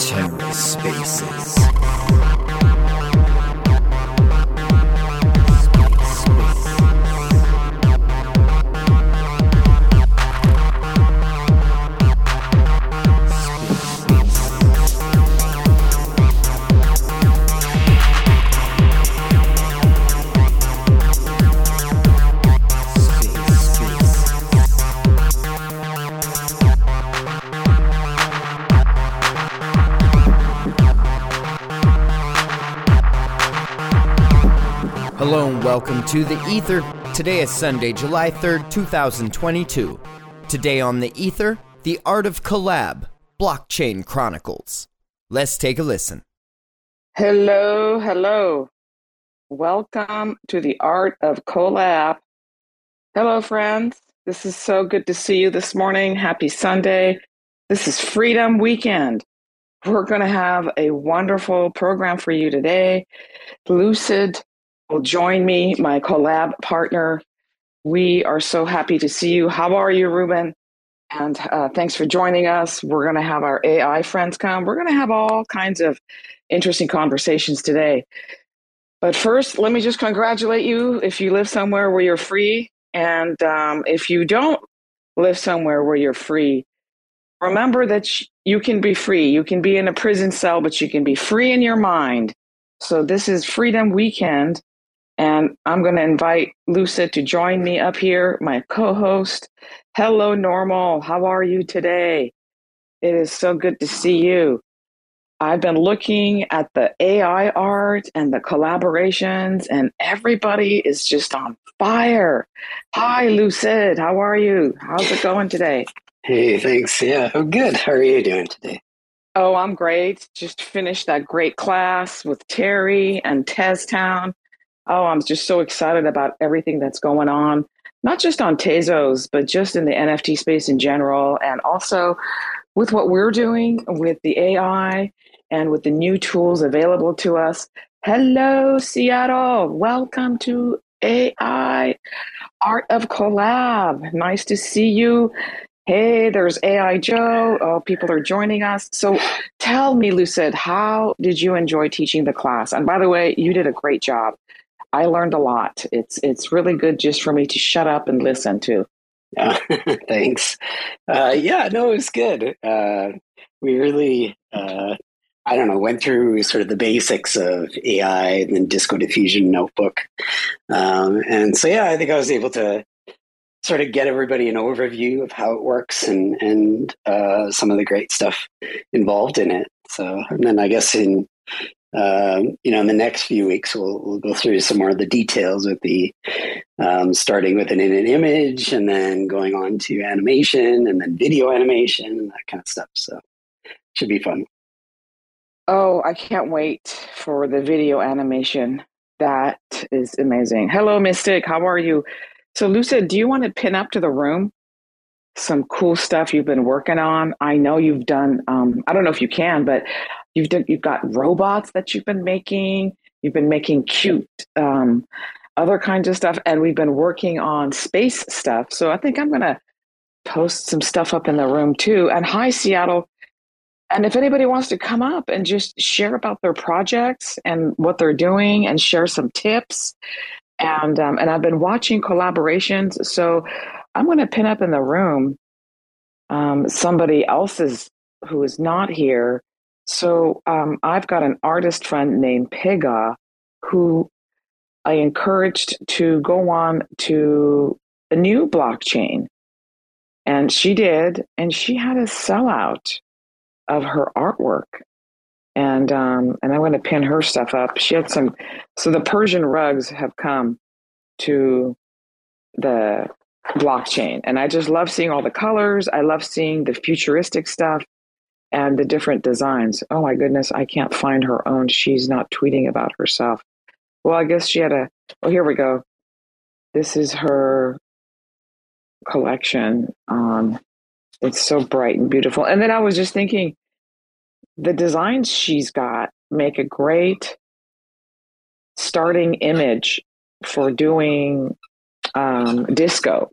Tery Spaces. Welcome to the Ether. Today is Sunday, July 3rd, 2022. Today on the Ether, the Art of Collab, Blockchain Chronicles. Let's take a listen. Hello, hello. Welcome to the Art of Collab. Hello, friends. This is so good to see you this morning. Happy Sunday. This is Freedom Weekend. We're going to have a wonderful program for you today. Lucid will join me, my collab partner. We are so happy to see you. How are you, Ruben? And thanks for joining us. We're going to have our AI friends come. We're going to have all kinds of interesting conversations today. But first, let me just congratulate you if you live somewhere where you're free. And if you don't live somewhere where you're free, remember that you can be free. You can be in a prison cell, but you can be free in your mind. So this is Freedom Weekend. And I'm going to invite Lucid to join me up here, my co-host. Hello, Normal. How are you today? It is so good to see you. I've been looking at the AI art and the collaborations, and everybody is just on fire. Hi, Lucid. How are you? How's it going today? Hey, thanks. Yeah, I'm good. How are you doing today? Oh, I'm great. Just finished that great class with Tery and Tez.town. Oh, I'm just so excited about everything that's going on, not just on Tezos, but just in the NFT space in general, and also with what we're doing with the AI and with the new tools available to us. Hello, Seattle. Welcome to AI Art of Collab. Nice to see you. Hey, there's AI Joe. Oh, people are joining us. So tell me, Lucid, how did you enjoy teaching the class? And by the way, you did a great job. I learned a lot. It's really good just for me to shut up and listen to. Yeah, thanks. It was good. We really, went through sort of the basics of AI and then Disco Diffusion notebook. I think I was able to sort of get everybody an overview of how it works and some of the great stuff involved in it. So, and then I guess in the next few weeks, we'll go through some more of the details with the starting with an image and then going on to animation and then video animation and that kind of stuff. So it should be fun. Oh, I can't wait for the video animation. That is amazing. Hello, Mystic. How are you? So, Lucid, do you want to pin up to the room some cool stuff you've been working on? I know you've done, I don't know if you can, but you've got robots that you've been making. You've been making cute other kinds of stuff. And we've been working on space stuff. So I think I'm going to post some stuff up in the room too. And hi, Seattle. And if anybody wants to come up and just share about their projects and what they're doing and share some tips. And I've been watching collaborations. So I'm going to pin up in the room somebody else's who is not here. So I've got an artist friend named Pega who I encouraged to go on to a new blockchain. And she did. And she had a sellout of her artwork. And I'm going to pin her stuff up. She had some. So the Persian rugs have come to the blockchain. And I just love seeing all the colors. I love seeing the futuristic stuff. And the different designs. Oh my goodness, I can't find her own. She's not tweeting about herself. Well, I guess she had here we go. This is her collection. It's so bright and beautiful. And then I was just thinking, the designs she's got make a great starting image for doing disco.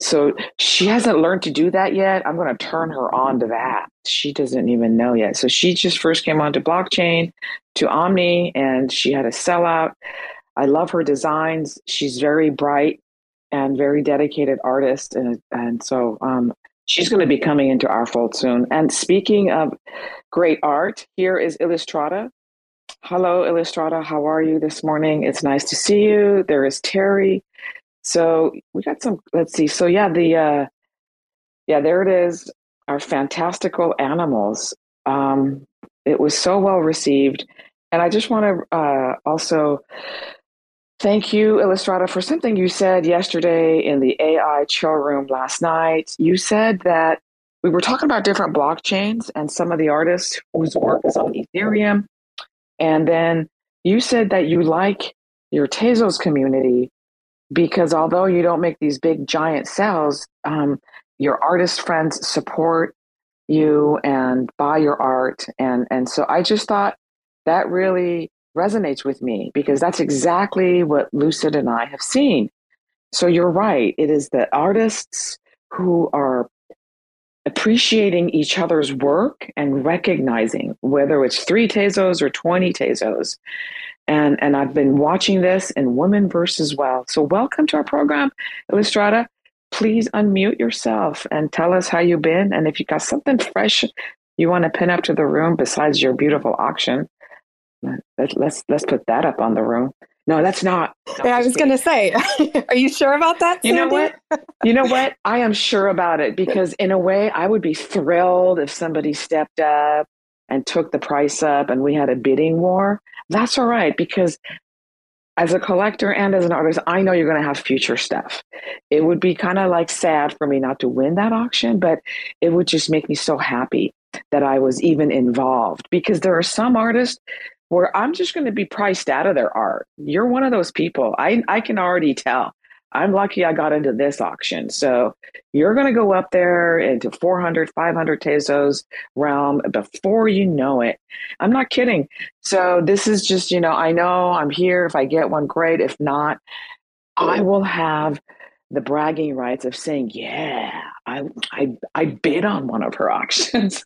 So she hasn't learned to do that yet. I'm going to turn her on to that. She doesn't even know yet. So she just first came on to blockchain, to Omni, and she had a sellout. I love her designs. She's very bright and very dedicated artist. And so she's going to be coming into our fold soon. And speaking of great art, here is Illustrata. Hello, Illustrata. How are you this morning? It's nice to see you. There is Tery. So we got some, let's see. So yeah, there it is. Our fantastical animals. It was so well received. And I just want to also thank you, Illustrata, for something you said yesterday in the AI Joe room last night. You said that we were talking about different blockchains and some of the artists whose work is on Ethereum. And then you said that you like your Tezos community because although you don't make these big giant sales, your artist friends support you and buy your art. And so I just thought that really resonates with me because that's exactly what Lucid and I have seen. So you're right. It is the artists who are appreciating each other's work and recognizing whether it's 3 Tezos or 20 Tezos. And I've been watching this in Womanverse as well. So welcome to our program, Illustrata. Please unmute yourself and tell us how you've been. And if you got something fresh you want to pin up to the room besides your beautiful auction, let's put that up on the room. No, that's not. Yeah, I was going to say, are you sure about that, Sandy? You know what? I am sure about it because in a way I would be thrilled if somebody stepped up and took the price up and we had a bidding war. That's all right because as a collector and as an artist, I know you're going to have future stuff. It would be kind of like sad for me not to win that auction, but it would just make me so happy that I was even involved because there are some artists where I'm just going to be priced out of their art. You're one of those people. I can already tell. I'm lucky I got into this auction. So you're going to go up there into 400, 500 Tezos realm before you know it. I'm not kidding. So this is just, I know I'm here. If I get one, great. If not, I will have the bragging rights of saying, yeah, I bid on one of her auctions.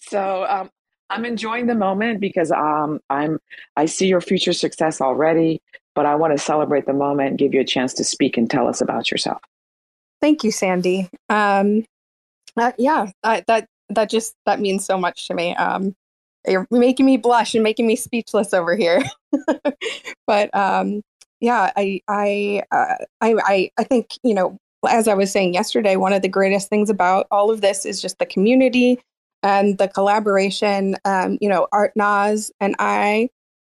So, I'm enjoying the moment because I see your future success already, but I want to celebrate the moment and give you a chance to speak and tell us about yourself. Thank you, Sandy. That means so much to me. You're making me blush and making me speechless over here. But I think, as I was saying yesterday, one of the greatest things about all of this is just the community and the collaboration. Artnaz and I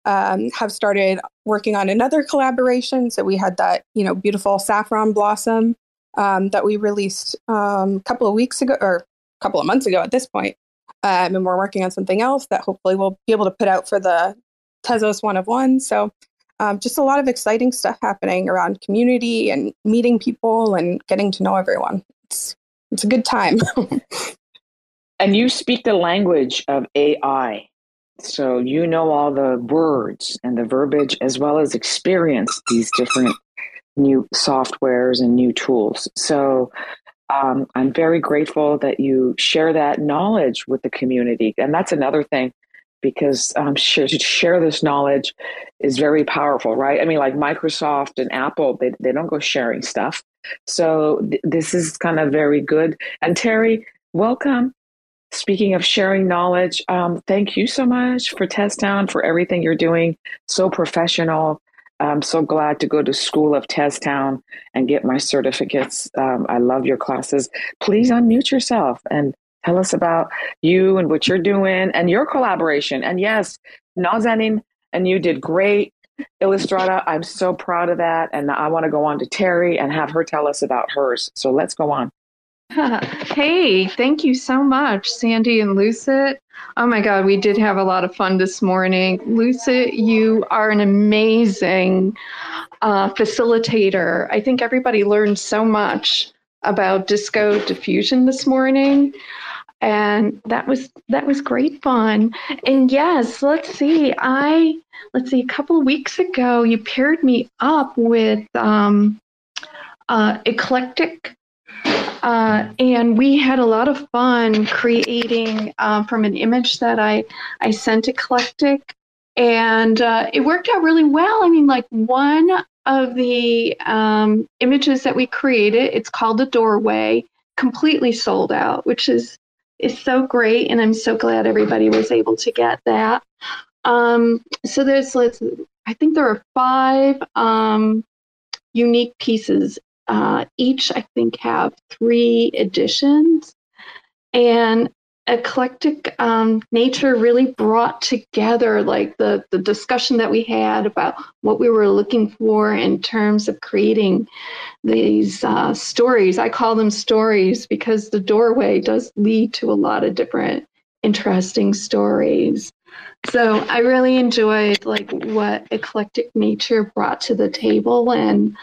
have started working on another collaboration. So we had that, beautiful saffron blossom that we released a couple of weeks ago or a couple of months ago at this point. And we're working on something else that hopefully we'll be able to put out for the Tezos 101. So just a lot of exciting stuff happening around community and meeting people and getting to know everyone. It's a good time. And you speak the language of AI, so you know all the words and the verbiage as well as experience these different new softwares and new tools. So I'm very grateful that you share that knowledge with the community. And that's another thing, because to share this knowledge is very powerful, right? I mean, like Microsoft and Apple, they don't go sharing stuff. So this is kind of very good. And Tery, welcome. Speaking of sharing knowledge, thank you so much for Tez.town, for everything you're doing. So professional. I'm so glad to go to School of Tez.town and get my certificates. I love your classes. Please unmute yourself and tell us about you and what you're doing and your collaboration. And yes, Nazanin and you did great. Illustrata, I'm so proud of that. And I want to go on to Tery and have her tell us about hers. So let's go on. Hey, thank you so much, Sandy and Lucid. Oh my God, we did have a lot of fun this morning. Lucid, you are an amazing facilitator. I think everybody learned so much about Disco Diffusion this morning. And that was great fun. And yes, let's see, a couple of weeks ago, you paired me up with Eclectic. And we had a lot of fun creating from an image that I sent Eclectic. And it worked out really well. I mean, like one of the images that we created, it's called A Doorway, completely sold out, which is so great. And I'm so glad everybody was able to get that. So there's, I think there are 5 unique pieces. Each, I think, have 3 editions. And eclectic nature really brought together like the discussion that we had about what we were looking for in terms of creating these stories. I call them stories because the doorway does lead to a lot of different interesting stories. So I really enjoyed like what eclectic nature brought to the table and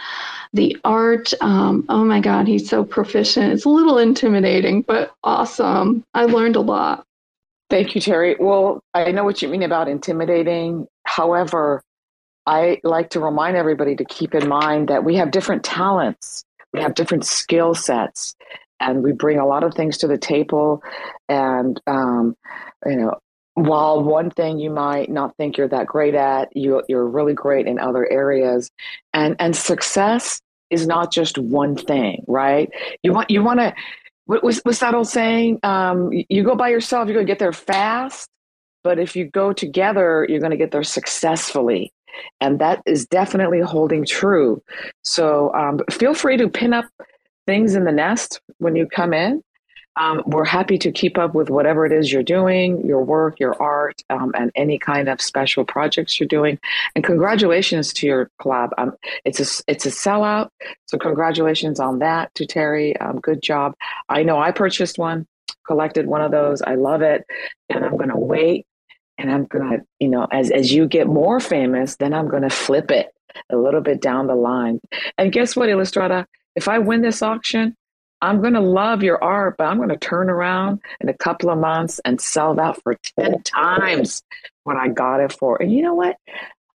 the art. Oh my God, he's so proficient. It's a little intimidating, but awesome. I learned a lot. Thank you, Tery. Well, I know what you mean about intimidating. However, I like to remind everybody to keep in mind that we have different talents. We have different skill sets and we bring a lot of things to the table and, you know, while one thing you might not think you're that great at, you're really great in other areas. And success is not just one thing, right? You want to, what's that old saying? You go by yourself, you're going to get there fast. But if you go together, you're going to get there successfully. And that is definitely holding true. So feel free to pin up things in the nest when you come in. We're happy to keep up with whatever it is you're doing, your work, your art, and any kind of special projects you're doing. And congratulations to your collab. It's a sellout. So congratulations on that to Tery. Good job. I know I purchased one, collected one of those. I love it. And I'm going to wait. And I'm going to, you know, as you get more famous, then I'm going to flip it a little bit down the line. And guess what, Illustrata? If I win this auction, I'm going to love your art, but I'm going to turn around in a couple of months and sell that for 10 times what I got it for. And you know what?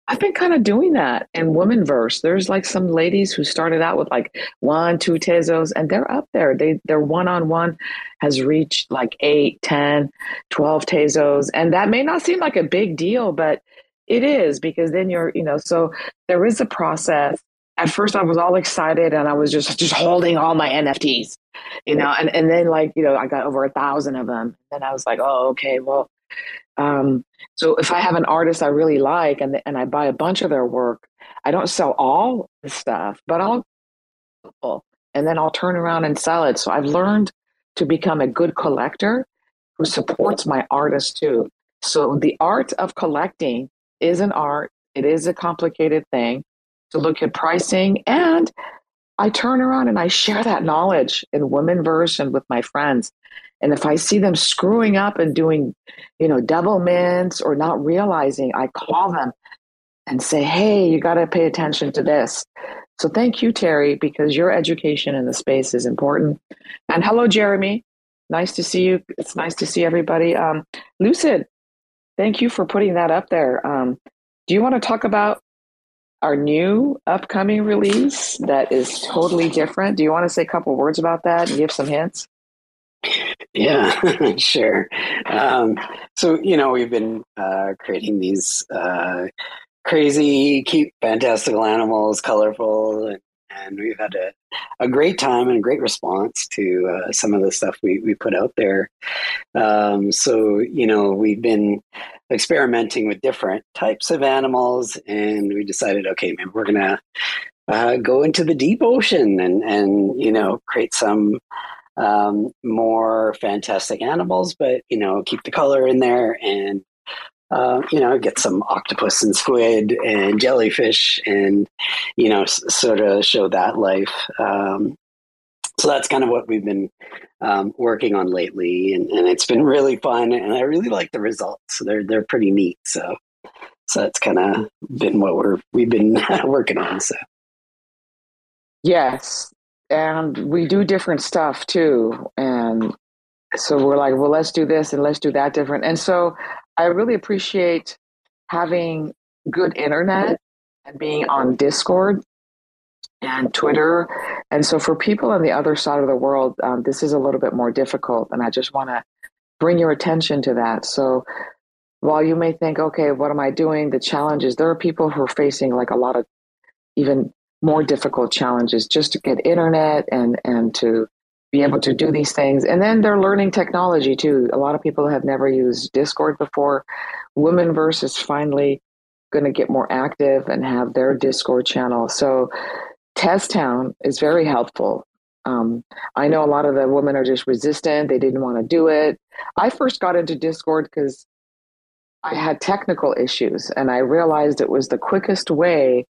I've been kind of doing that in Womanverse. There's like some ladies who started out with like 1, 2 Tezos, and they're up there. Their one-on-one has reached like 8, 10, 12 Tezos. And that may not seem like a big deal, but it is because then you're, you know, so there is a process. At first I was all excited and I was just holding all my NFTs, you know, and then like, you know, I got over 1,000 of them and I was like, oh, okay, well, so if I have an artist I really like and I buy a bunch of their work, I don't sell all the stuff, but I'll turn around and sell it. So I've learned to become a good collector who supports my artist too. So the art of collecting is an art. It is a complicated thing to look at pricing, and I turn around and I share that knowledge in Womanverse and with my friends. And if I see them screwing up and doing, you know, double mints or not realizing, I call them and say, hey, you got to pay attention to this. So thank you, Tery, because your education in the space is important. And hello, Jeremy. Nice to see you. It's nice to see everybody. Lucid, thank you for putting that up there. Do you want to talk about our new upcoming release that is totally different? Do you want to say a couple words about that and give some hints? Yeah, sure. So, you know, we've been creating these crazy, cute, fantastical animals, colorful, and we've had a great time and a great response to some of the stuff we put out there. So, you know, we've been experimenting with different types of animals, and we decided, okay, maybe we're going to go into the deep ocean and you know, create some more fantastic animals, but, you know, keep the color in there and, you know, get some octopus and squid and jellyfish and, you know, sort of show that life. So that's kind of what we've been working on lately. And it's been really fun. And I really like the results. They're pretty neat. So that's kind of been what we've been working on. So. Yes. And we do different stuff too. And so we're like, well, let's do this and let's do that different. And so I really appreciate having good internet and being on Discord and Twitter. And so for people on the other side of the world, this is a little bit more difficult. And I just want to bring your attention to that. So while you may think, okay, what am I doing? The challenges, there are people who are facing like a lot of even more difficult challenges just to get internet and to be able to do these things. And then they're learning technology too. A lot of people have never used Discord before. Womanverse is finally going to get more active and have their Discord channel. So Tez.town is very helpful. I know a lot of the women are just resistant. They didn't want to do it. I first got into Discord because I had technical issues and I realized it was the quickest way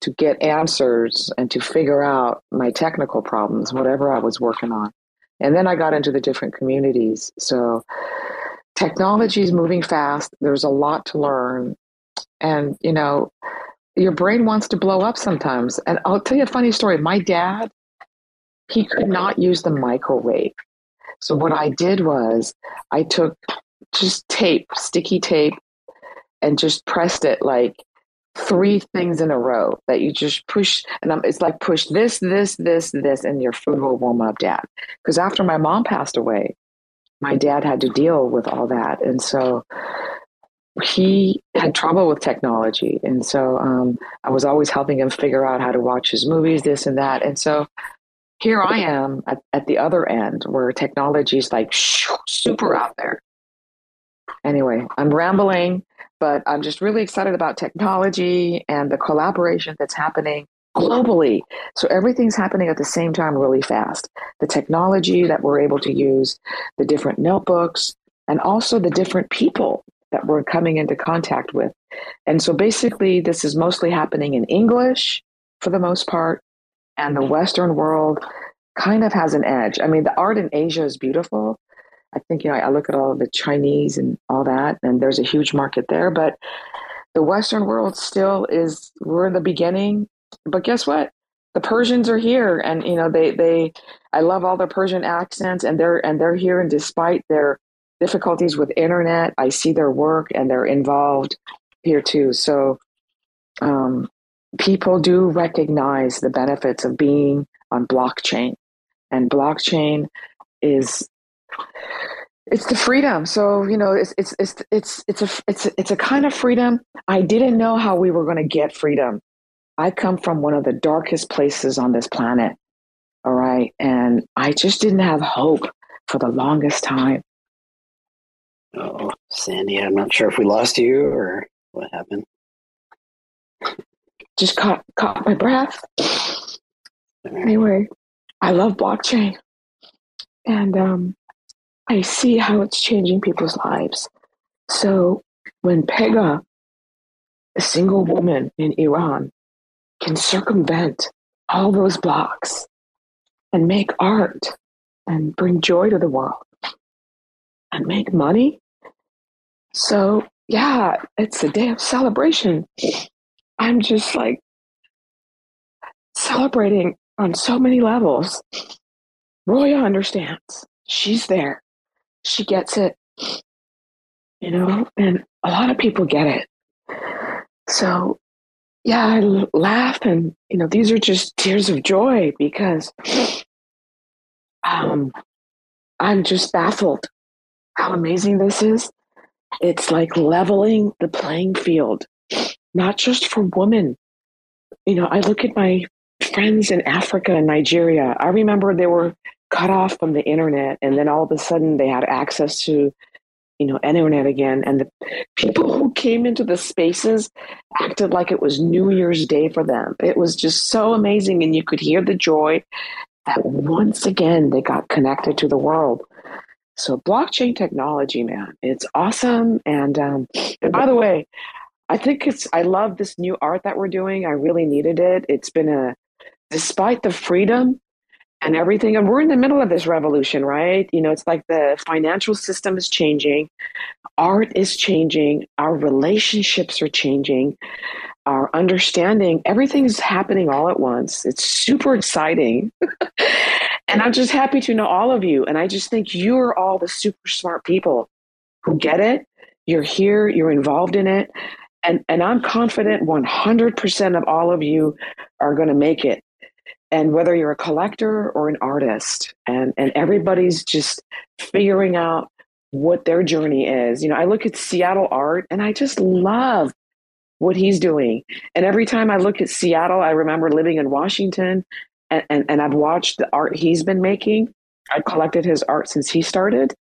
to get answers and to figure out my technical problems, whatever I was working on. And then I got into the different communities. So technology is moving fast. There's a lot to learn. And, you know, your brain wants to blow up sometimes. And I'll tell you a funny story. My dad, he could not use the microwave. So what I did was I took just tape, sticky tape, and just pressed it like three things in a row that you just push. And it's like push this, this, this, this, and your food will warm up, Dad. Because after my mom passed away, my dad had to deal with all that. And so he had trouble with technology. And so I was always helping him figure out how to watch his movies, this and that. And so here I am at the other end where technology is like super out there. Anyway, I'm rambling, but I'm just really excited about technology and the collaboration that's happening globally. So everything's happening at the same time really fast. The technology that we're able to use, the different notebooks, and also the different people that we're coming into contact with. And so basically, this is mostly happening in English for the most part, and the Western world kind of has an edge. I mean, the art in Asia is beautiful. I think, you know, I look at all the Chinese and all that, and there's a huge market there. But the Western world still is, we're in the beginning. But guess what? The Persians are here. And, you know, they I love all the Persian accents, and they're here. And despite their difficulties with internet, I see their work and they're involved here too. So people do recognize the benefits of being on blockchain. And blockchain is... it's the freedom. So, you know, it's a kind of freedom. I didn't know how we were going to get freedom. I come from one of the darkest places on this planet. All right. And I just didn't have hope for the longest time. Oh, Sandy, I'm not sure if we lost you or what happened. Just caught my breath. Anyway, I love blockchain. And, I see how it's changing people's lives. So when Pega, a single woman in Iran, can circumvent all those blocks and make art and bring joy to the world and make money. So yeah, it's a day of celebration. I'm just like celebrating on so many levels. Roya understands. She's there. She gets it, you know, and a lot of people get it. So, yeah, I laugh and, you know, these are just tears of joy because I'm just baffled how amazing this is. It's like leveling the playing field, not just for women. You know, I look at my friends in Africa and Nigeria. I remember they were cut off from the internet, and then all of a sudden they had access to, you know, internet again. And the people who came into the spaces acted like it was New Year's Day for them. It was just so amazing, and you could hear the joy that once again they got connected to the world. So blockchain technology, man, it's awesome. And by the way, I think I love this new art that we're doing. I really needed it. It's been despite the freedom and everything, and we're in the middle of this revolution, right? You know, it's like the financial system is changing, art is changing, our relationships are changing, our understanding, everything's happening all at once. It's super exciting. And I'm just happy to know all of you. And I just think you're all the super smart people who get it. You're here, you're involved in it. And I'm confident 100% of all of you are going to make it. and whether you're a collector or an artist, and everybody's just figuring out what their journey is. You know, I look at Seattle art and I just love what he's doing. And every time I look at Seattle, I remember living in Washington and I've watched the art he's been making. I collected his art since he started,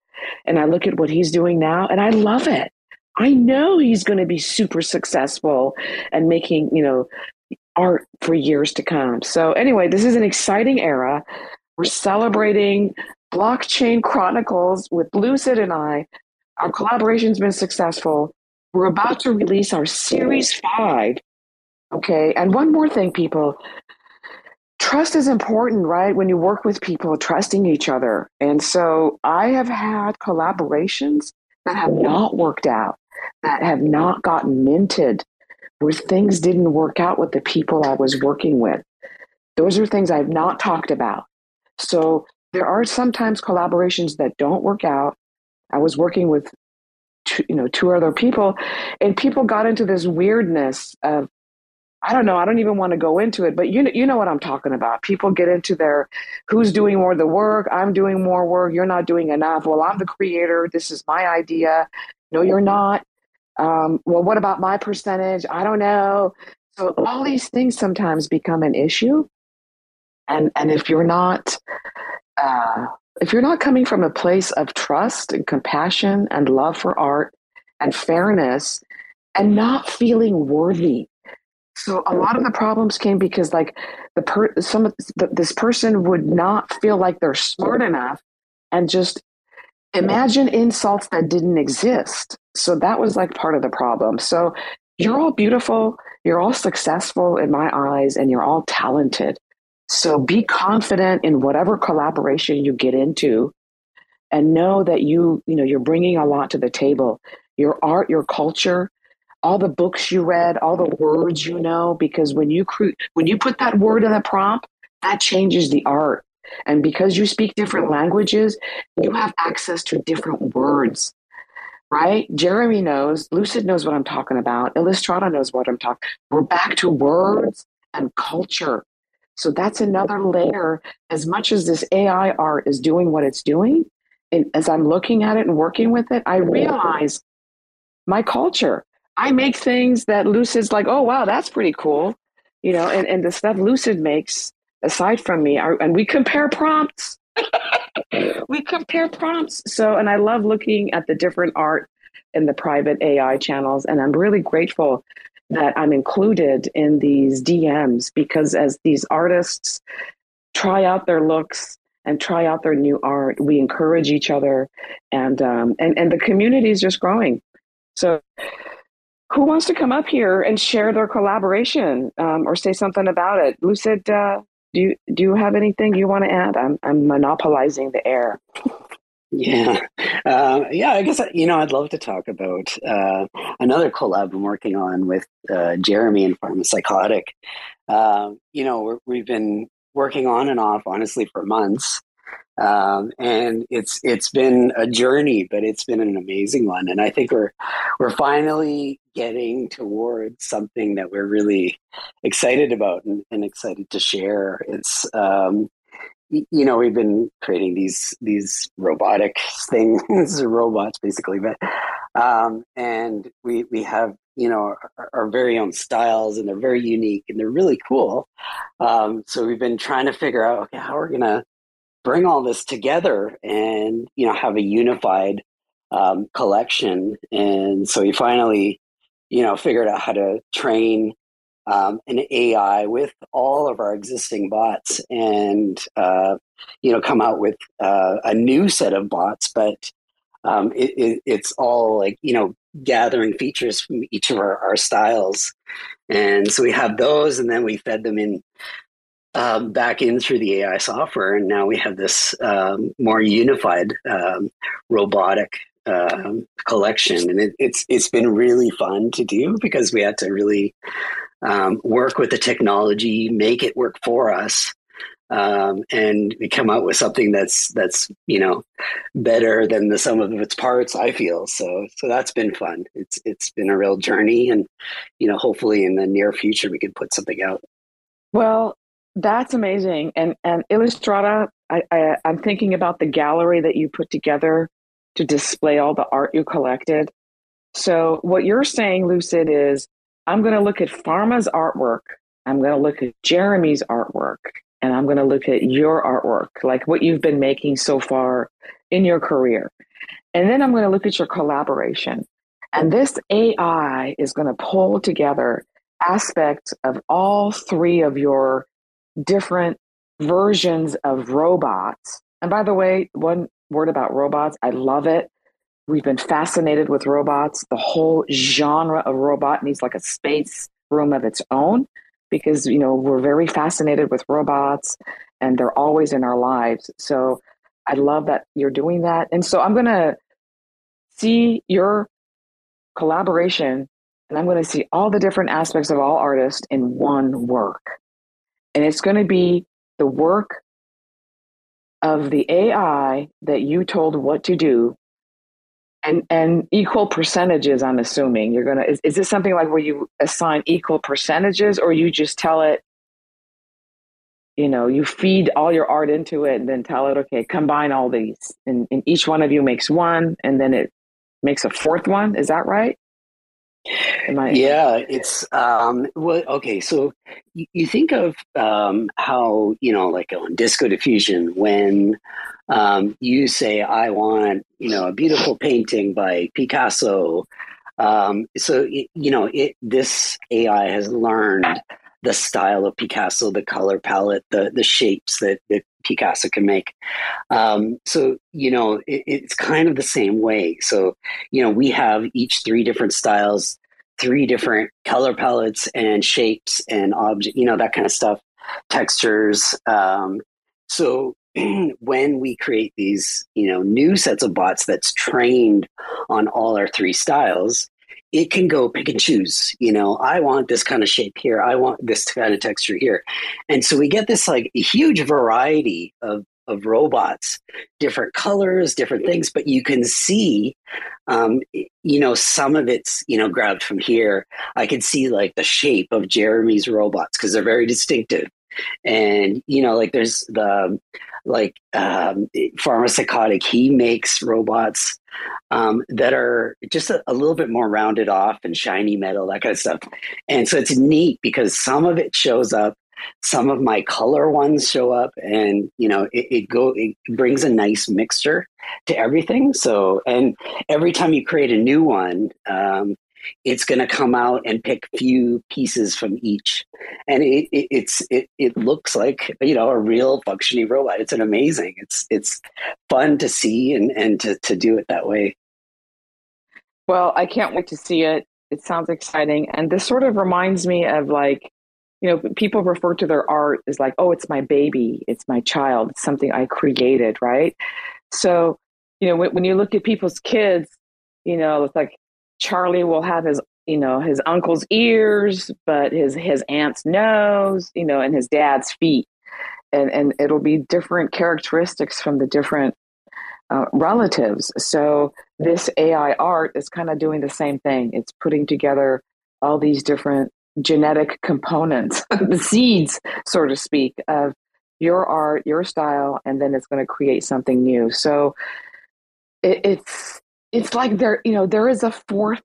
and I look at what he's doing now and I love it. I know he's going to be super successful and making, you know, art for years to come. So anyway, this is an exciting era. We're celebrating Blockchain Chronicles with Lucid and I. Our collaboration's been successful. We're about to release our Series 5. Okay. And one more thing, people. Trust is important, right? When you work with people, trusting each other. And so I have had collaborations that have not worked out, that have not gotten minted, where things didn't work out with the people I was working with. Those are things I've not talked about. So there are sometimes collaborations that don't work out. I was working with two other people, and people got into this weirdness of, I don't know, I don't even want to go into it, but you know what I'm talking about. People get into their, who's doing more of the work? I'm doing more work. You're not doing enough. Well, I'm the creator. This is my idea. No, you're not. Well, what about my percentage? I don't know. So all these things sometimes become an issue. And if you're not coming from a place of trust and compassion and love for art and fairness and not feeling worthy. So a lot of the problems came because this person would not feel like they're smart enough and just imagine insults that didn't exist. So that was like part of the problem. So you're all beautiful, you're all successful in my eyes, and you're all talented. So be confident in whatever collaboration you get into, and know that you're bringing a lot to the table. Your art, your culture, all the books you read, all the words you know, because when you put that word in the prompt, that changes the art. And because you speak different languages, you have access to different words, right? Jeremy knows, Lucid knows what I'm talking about, Illustrata knows what I'm talking about. We're back to words and culture. So that's another layer. As much as this AI art is doing what it's doing, and as I'm looking at it and working with it, I realize my culture. I make things that Lucid's like, oh, wow, that's pretty cool. You know, and the stuff Lucid makes aside from me, and we compare prompts. We compare prompts. So, and I love looking at the different art in the private AI channels. And I'm really grateful that I'm included in these DMs, because as these artists try out their looks and try out their new art, we encourage each other, and the community is just growing. So, who wants to come up here and share their collaboration or say something about it? Lucid, do you have anything you want to add? I'm monopolizing the air. Yeah. I guess I'd love to talk about another collab I'm working on with Jeremy and Pharmapsychotic. We've been working on and off, honestly, for months. And it's been a journey, but it's been an amazing one. And I think we're finally getting towards something that we're really excited about and excited to share. It's, we've been creating these robotic things, robots basically, but, and we have, our very own styles, and they're very unique and they're really cool. So we've been trying to figure out, okay, how we're going to bring all this together and, have a unified collection. And so we finally, figured out how to train an AI with all of our existing bots and, come out with a new set of bots. But it's all like, gathering features from each of our styles. And so we have those, and then we fed them in back in through the AI software, and now we have this more unified robotic collection, and it's been really fun to do because we had to really work with the technology, make it work for us, and we come out with something that's better than the sum of its parts, I feel. So that's been fun. It's been a real journey, and hopefully in the near future we can put something out. Well, That's amazing. And Illustrata, I'm thinking about the gallery that you put together to display all the art you collected. So what you're saying, Lucid, is I'm going to look at Pharma's artwork. I'm going to look at Jeremy's artwork. And I'm going to look at your artwork, like what you've been making so far in your career. And then I'm going to look at your collaboration. And this AI is going to pull together aspects of all three of your different versions of robots. And by the way, one word about robots, I love it. We've been fascinated with robots. The whole genre of robot needs like a space room of its own, because, you know, we're very fascinated with robots and they're always in our lives. So I love that you're doing that. And so I'm going to see your collaboration and I'm going to see all the different aspects of all artists in one work. And it's going to be the work of the AI that you told what to do, and equal percentages, I'm assuming. You're going to, is this something like where you assign equal percentages, or you just tell it, you know, you feed all your art into it and then tell it, okay, combine all these, and each one of you makes one and then it makes a fourth one. Is that right? Yeah, it's well, okay. So you think of how, you know, like on Disco Diffusion, when you say, I want, you know, a beautiful painting by Picasso. So, this AI has learned the style of Picasso, the color palette, the shapes that Picasso can make. So, you know, it's kind of the same way. So, you know, we have each three different styles, three different color palettes and shapes and object, you know, that kind of stuff, textures. So when we create these, you know, new sets of bots that's trained on all our three styles, it can go pick and choose, you know, I want this kind of shape here. I want this kind of texture here. And so we get this like huge variety of robots, different colors, different things, but you can see, you know, some of it's, you know, grabbed from here. I can see like the shape of Jeremy's robots because they're very distinctive. And, you know, like there's the, like Pharmapsychotic, he makes robots that are just a little bit more rounded off and shiny metal, that kind of stuff. And so it's neat because some of it shows up, some of my color ones show up, and, you know, it brings a nice mixture to everything. So, and every time you create a new one, it's going to come out and pick few pieces from each, and it looks like, you know, a real functioning robot. It's an amazing. It's fun to see and to do it that way. Well, I can't wait to see it. It sounds exciting, and this sort of reminds me of, like, you know, people refer to their art as like, oh, it's my baby, it's my child, it's something I created, right? So, you know, when you look at people's kids, you know, it's like, Charlie will have his, you know, his uncle's ears, but his aunt's nose, you know, and his dad's feet. And it'll be different characteristics from the different relatives. So this AI art is kind of doing the same thing. It's putting together all these different genetic components, the seeds, so to speak, of your art, your style, and then it's going to create something new. So it's like there, you know, there is a fourth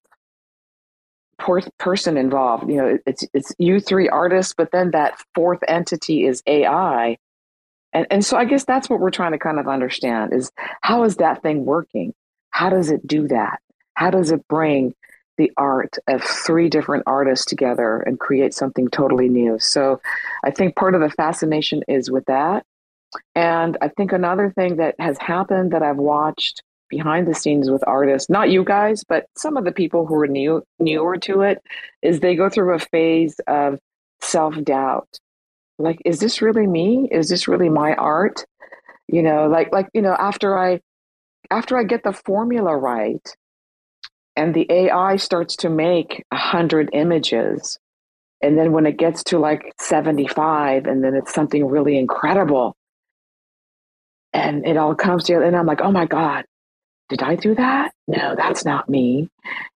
person involved. You know, it's you three artists, but then that fourth entity is AI, and so I guess that's what we're trying to kind of understand is, how is that thing working? How does it do that? How does it bring the art of three different artists together and create something totally new? So I think part of the fascination is with that, and I think another thing that has happened that I've watched behind the scenes with artists, not you guys, but some of the people who are newer to it, is they go through a phase of self-doubt. Like, is this really me? Is this really my art? You know, like, you know, after I get the formula right and the AI starts to make 100 images, and then when it gets to like 75, and then it's something really incredible and it all comes together, and I'm like, oh my God, did I do that? No, that's not me.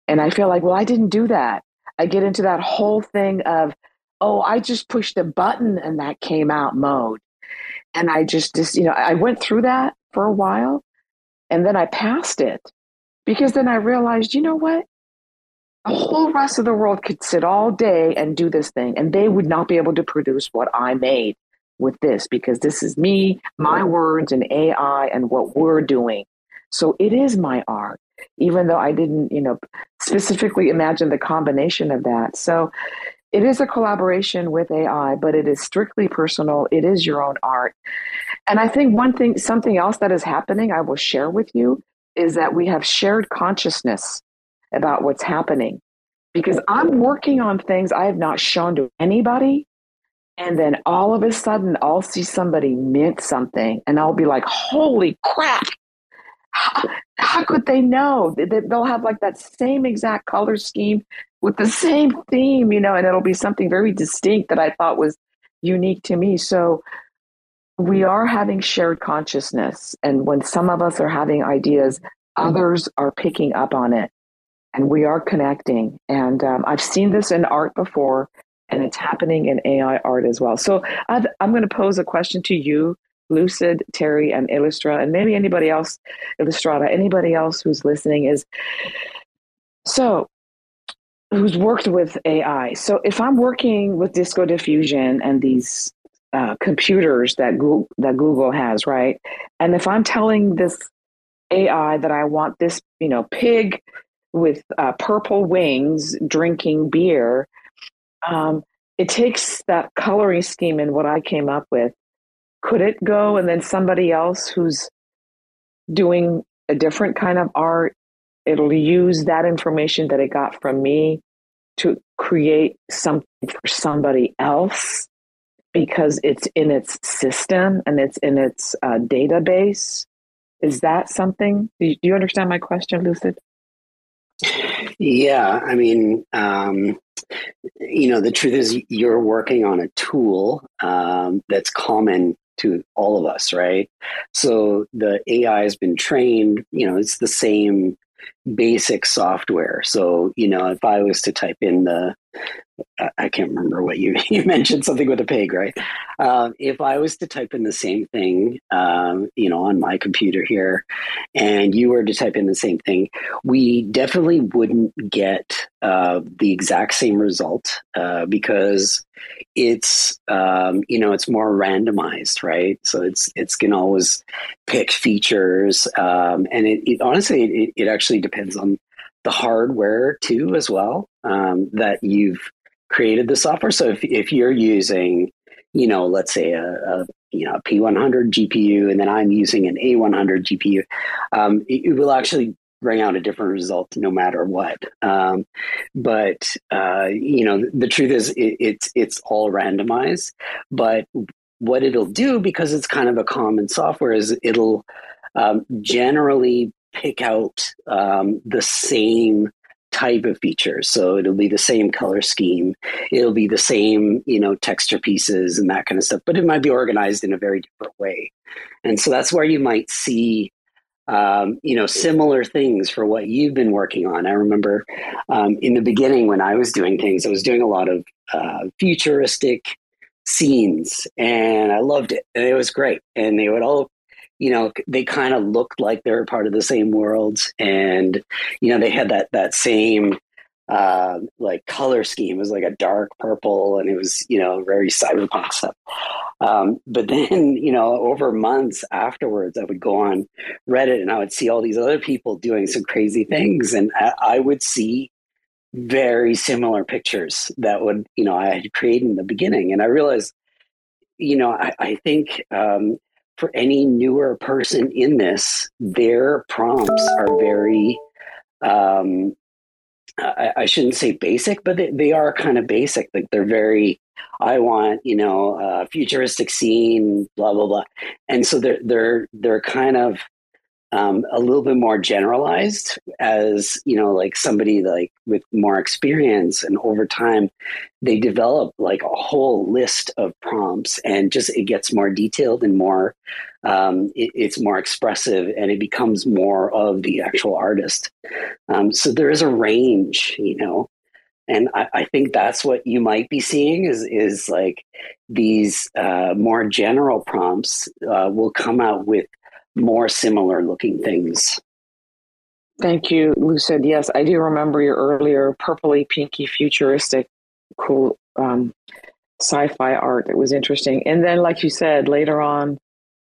And I feel like, well, I didn't do that. I get into that whole thing of, oh, I just pushed a button and that came out mode. And I just, you know, I went through that for a while and then I passed it because then I realized, you know what? The whole rest of the world could sit all day and do this thing and they would not be able to produce what I made with this because this is me, my words and AI and what we're doing. So it is my art, even though I didn't, you know, specifically imagine the combination of that. So it is a collaboration with AI, but it is strictly personal. It is your own art. And I think one thing, something else that is happening, I will share with you, is that we have shared consciousness about what's happening because I'm working on things I have not shown to anybody. And then all of a sudden, I'll see somebody mint something and I'll be like, holy crap. How could they know? They'll have like that same exact color scheme with the same theme, you know, and it'll be something very distinct that I thought was unique to me. So we are having shared consciousness. And when some of us are having ideas, others are picking up on it and we are connecting. And I've seen this in art before and it's happening in AI art as well. So I'm going to pose a question to you, Lucid, Tery, and Illustrata, and maybe anybody else, Illustrata, anybody else who's listening is, so who's worked with AI. So if I'm working with Disco Diffusion and these computers that Google has, right? And if I'm telling this AI that I want this, you know, pig with purple wings drinking beer, it takes that coloring scheme and what I came up with. Could it go and then somebody else who's doing a different kind of art, it'll use that information that it got from me to create something for somebody else because it's in its system and it's in its database? Is that something? Do you understand my question, Lucid? Yeah, I mean, you know, the truth is you're working on a tool that's common to all of us, right? So the AI has been trained, you know, it's the same basic software. So, you know, if I was to type in the, I can't remember what you mentioned, something with a pig, right? If I was to type in the same thing, you know, on my computer here, and you were to type in the same thing, we definitely wouldn't get the exact same result because it's, you know, it's more randomized, right? So it's going to always pick features. And it honestly, it actually depends on the hardware too, as well, that you've created the software. So if you're using, you know, let's say a P100 GPU, and then I'm using an A100 GPU, it will actually bring out a different result no matter what. But you know, the truth is it's all randomized, but what it'll do, because it's kind of a common software, is it'll generally pick out the same type of features. So it'll be the same color scheme. It'll be the same, you know, texture pieces and that kind of stuff, but it might be organized in a very different way. And so that's where you might see, you know, similar things for what you've been working on. I remember in the beginning when I was doing things, I was doing a lot of futuristic scenes and I loved it and it was great. And they would all, you know, they kind of looked like they were part of the same world, and you know, they had that same like color scheme. It was like a dark purple, and it was, you know, very cyberpunk stuff. But then, you know, over months afterwards, I would go on Reddit and I would see all these other people doing some crazy things, and I would see very similar pictures that would, you know, I had created in the beginning, and I realized, you know, I think. For any newer person in this, their prompts are very, I shouldn't say basic, but they are kind of basic. Like they're very, I want, you know, a futuristic scene, blah, blah, blah. And so they're kind of a little bit more generalized as, you know, like somebody like with more experience, and over time they develop like a whole list of prompts, and just, it gets more detailed and more, it's more expressive, and it becomes more of the actual artist. So there is a range, you know, And I think that's what you might be seeing is like these more general prompts will come out with more similar looking things. Thank you, Lucid. Yes, I do remember your earlier purpley, pinky, futuristic, cool sci-fi art. It was interesting. And then, like you said, later on,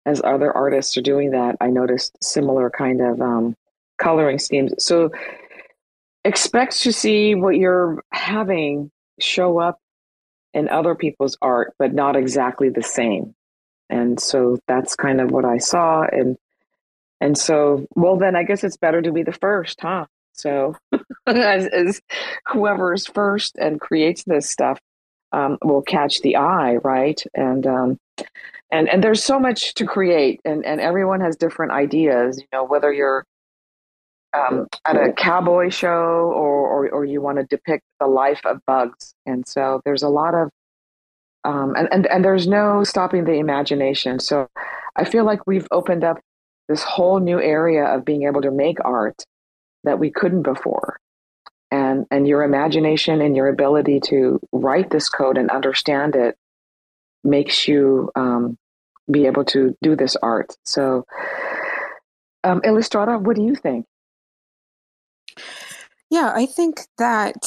as other artists are doing that, I noticed similar kind of coloring schemes. So expect to see what you're having show up in other people's art, but not exactly the same. And so that's kind of what I saw. And so, well, then I guess it's better to be the first, huh? So as whoever is first and creates this stuff will catch the eye, right? And there's so much to create, and everyone has different ideas, you know, whether you're at a cowboy show or you want to depict the life of bugs. And so there's a lot of, and there's no stopping the imagination. So I feel like we've opened up this whole new area of being able to make art that we couldn't before. And your imagination and your ability to write this code and understand it makes you be able to do this art. So Illustrata, what do you think? Yeah, I think that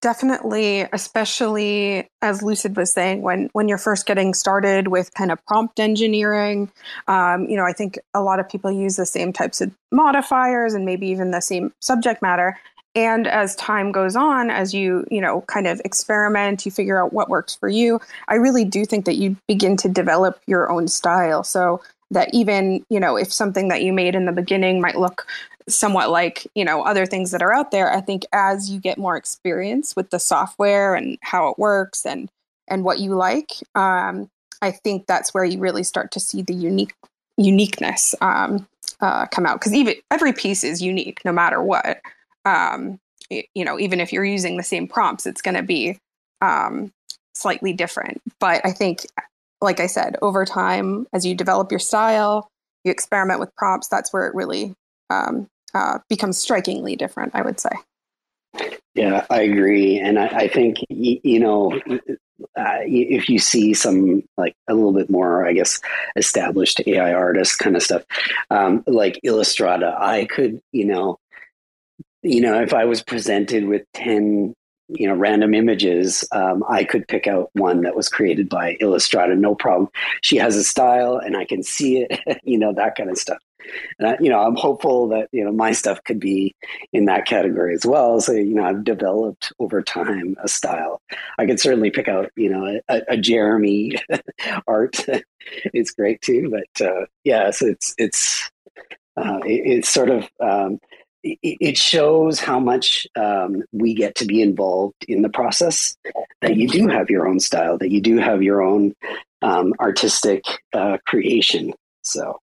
definitely, especially as Lucid was saying, when you're first getting started with kind of prompt engineering, you know, I think a lot of people use the same types of modifiers and maybe even the same subject matter. And as time goes on, as you know, kind of experiment, you figure out what works for you. I really do think that you begin to develop your own style. So that even, you know, if something that you made in the beginning might look somewhat like, you know, other things that are out there, I think as you get more experience with the software and how it works and what you like, I think that's where you really start to see the uniqueness come out. Because even every piece is unique, no matter what. You know, even if you're using the same prompts, it's going to be slightly different. But I think, like I said, over time, as you develop your style, you experiment with prompts, that's where it really becomes strikingly different, I would say. Yeah, I agree. And I think, you know, if you see some, like a little bit more, I guess, established AI artist kind of stuff, like Illustrata, I could, you know, if I was presented with 10, you know, random images, I could pick out one that was created by Illustrata, no problem. She has a style and I can see it, you know, that kind of stuff. And, I, you know, I'm hopeful that, you know, my stuff could be in that category as well. So, you know, I've developed over time a style. I could certainly pick out, you know, a Jeremy art. It's great too. But yeah, so it's sort of... It shows how much we get to be involved in the process, that you do have your own style, that you do have your own artistic creation. So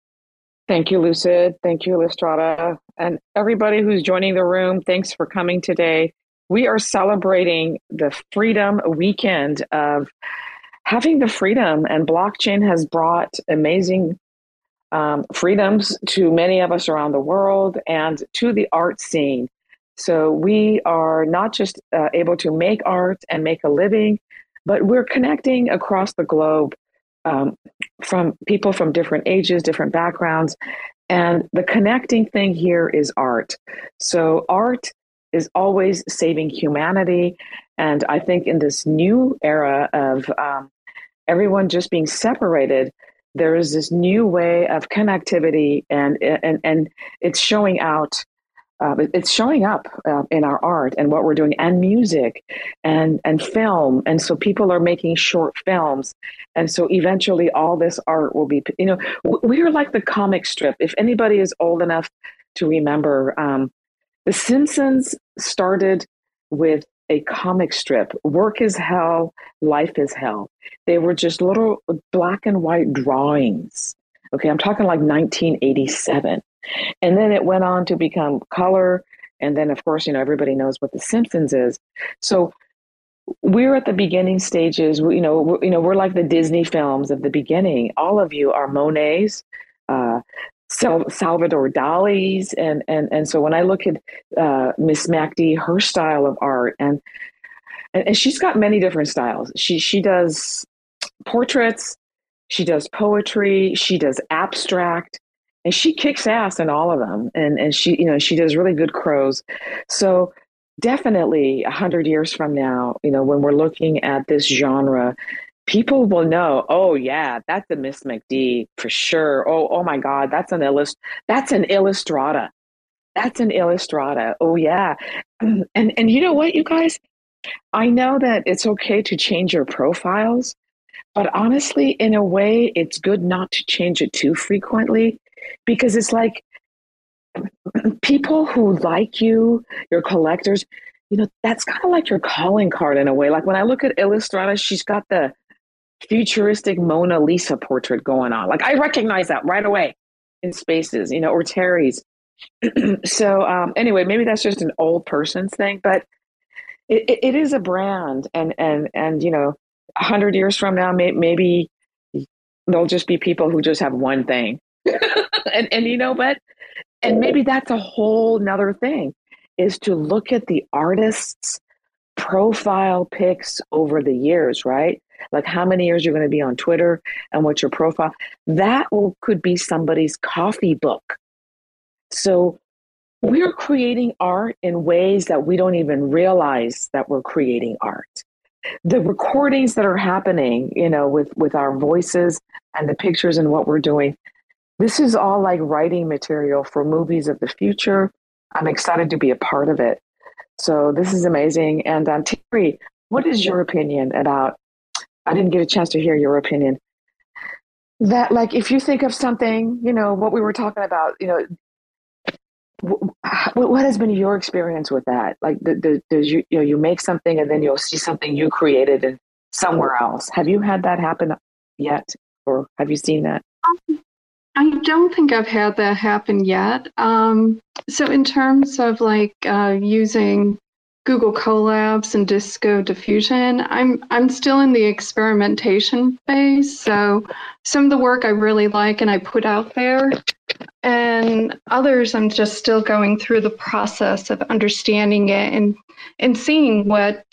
thank you, Lucid. Thank you, Illustrata. And everybody who's joining the room, thanks for coming today. We are celebrating the freedom weekend of having the freedom, and blockchain has brought amazing freedoms to many of us around the world and to the art scene. So we are not just able to make art and make a living, but we're connecting across the globe from people from different ages, different backgrounds. And the connecting thing here is art. So art is always saving humanity. And I think in this new era of everyone just being separated, there is this new way of connectivity, and it's showing out. It's showing up in our art and what we're doing, and music, and film. And so people are making short films, and so eventually all this art will be. You know, we are like the comic strip. If anybody is old enough to remember, The Simpsons started with a comic strip. Work is hell, life is hell. They were just little black and white drawings. Okay, I'm talking like 1987. And then it went on to become color. And then, of course, you know, everybody knows what The Simpsons is. So we're at the beginning stages. We're like the Disney films of the beginning. All of you are Monets, Salvador Dali's, and so when I look at Miss MacD, her style of art, and And she's got many different styles. She does portraits, she does poetry, she does abstract, and she kicks ass in all of them. And she, you know, she does really good crows. So definitely 100 years from now, you know, when we're looking at this genre, people will know, oh yeah, that's a Miss MacD for sure. Oh my God, that's an Illustrata. That's an Illustrata. Oh yeah. And you know what, you guys? I know that it's okay to change your profiles, but honestly, in a way, it's good not to change it too frequently, because it's like people who like you, your collectors, you know, that's kind of like your calling card in a way. Like when I look at Illustrata, she's got the futuristic Mona Lisa portrait going on. Like I recognize that right away in spaces, you know, or Tery's. So anyway, maybe that's just an old person's thing, but it is a brand, and you know, 100 years from now, maybe there'll just be people who just have one thing, and you know, but and maybe that's a whole nother thing, is to look at the artist's profile pics over the years, right? Like how many years you're going to be on Twitter and what's your profile. That could be somebody's coffee book. So we're creating art in ways that we don't even realize that we're creating art. The recordings that are happening, you know, with our voices and the pictures and what we're doing, this is all like writing material for movies of the future. I'm excited to be a part of it. So this is amazing. And Tery, what is your opinion about, I didn't get a chance to hear your opinion, that like if you think of something, you know, what we were talking about, you know, what has been your experience with that? Like, does you make something and then you'll see something you created and somewhere else. Have you had that happen yet, or have you seen that? I don't think I've had that happen yet. So in terms of like using Google Colabs and Disco Diffusion, I'm still in the experimentation phase. So some of the work I really like and I put out there, and others I'm just still going through the process of understanding it and seeing what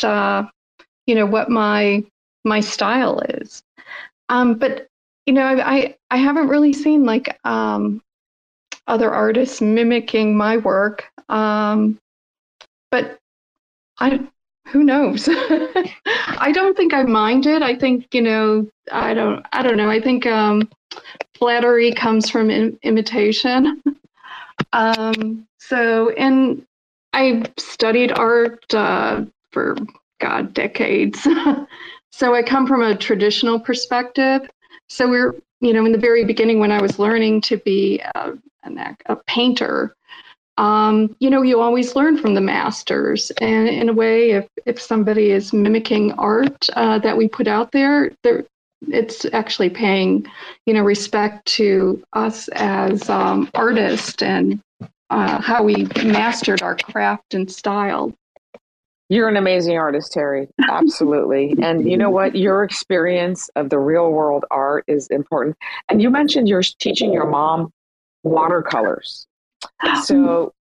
you know, what my style is. But you know, I haven't really seen like other artists mimicking my work. But who knows? I don't think I mind it. I think, you know, I don't know. I think flattery comes from imitation. So, and I studied art for, God, decades. So I come from a traditional perspective. So we're, you know, in the very beginning when I was learning to be a painter, you know, you always learn from the masters. And in a way, if somebody is mimicking art that we put out there, it's actually paying, you know, respect to us as artists and how we mastered our craft and style. You're an amazing artist, Tery. Absolutely. And you know what? Your experience of the real world art is important. And you mentioned you're teaching your mom watercolors. So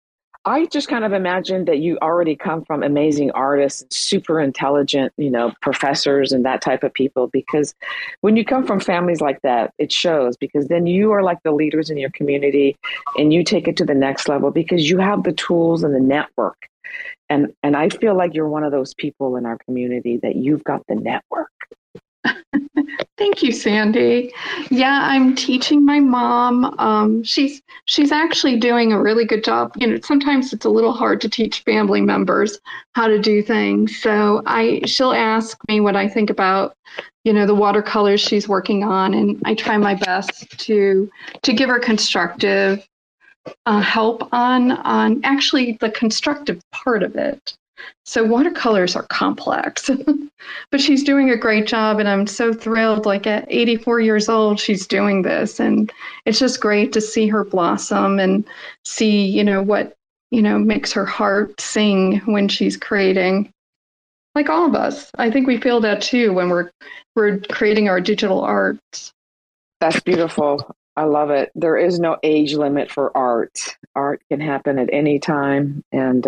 I just kind of imagined that you already come from amazing artists, super intelligent, you know, professors and that type of people, because when you come from families like that, it shows, because then you are like the leaders in your community and you take it to the next level because you have the tools and the network. And I feel like you're one of those people in our community that you've got the network. Thank you, Sandy. Yeah, I'm teaching my mom. She's actually doing a really good job. You know, sometimes it's a little hard to teach family members how to do things. So she'll ask me what I think about, you know, the watercolors she's working on, and I try my best to give her constructive help on actually the constructive part of it. So watercolors are complex, but she's doing a great job, and I'm so thrilled. Like at 84 years old, she's doing this, and it's just great to see her blossom and see, you know, what, you know, makes her heart sing when she's creating. Like all of us, I think we feel that too when we're creating our digital arts. That's beautiful. I love it. There is no age limit for art. Art can happen at any time, and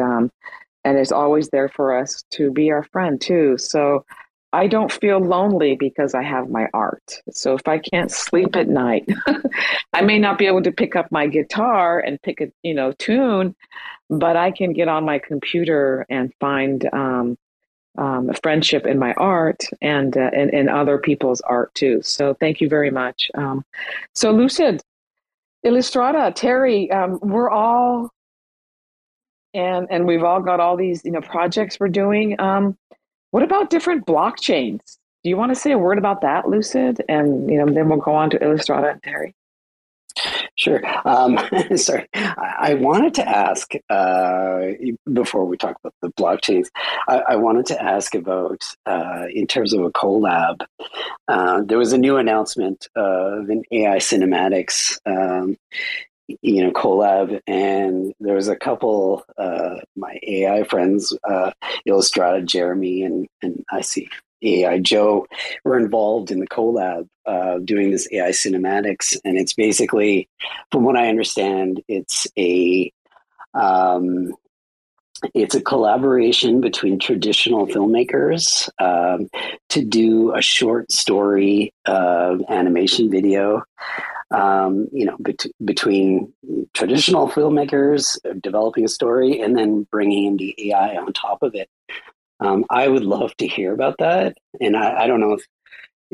and is always there for us to be our friend too. So I don't feel lonely because I have my art. So if I can't sleep at night, I may not be able to pick up my guitar and pick a, you know, tune, but I can get on my computer and find friendship in my art and in other people's art too. So thank you very much. So Lucid, Illustrata, Tery, we're all, and we've all got all these, you know, projects we're doing. What about different blockchains? Do you want to say a word about that, Lucid? And you know, then we'll go on to Illustrata and Tery. Sure. Sorry, I wanted to ask before we talk about the blockchains. I wanted to ask about in terms of a collab. There was a new announcement of an AI cinematics, you know, collab, and there was a couple my AI friends, Illustrata, Jeremy, and I see AI Joe, were involved in the collab doing this AI cinematics, and it's basically, from what I understand, it's a collaboration between traditional filmmakers to do a short story animation video. You know, between traditional filmmakers developing a story and then bringing in the AI on top of it. I would love to hear about that. And I don't know if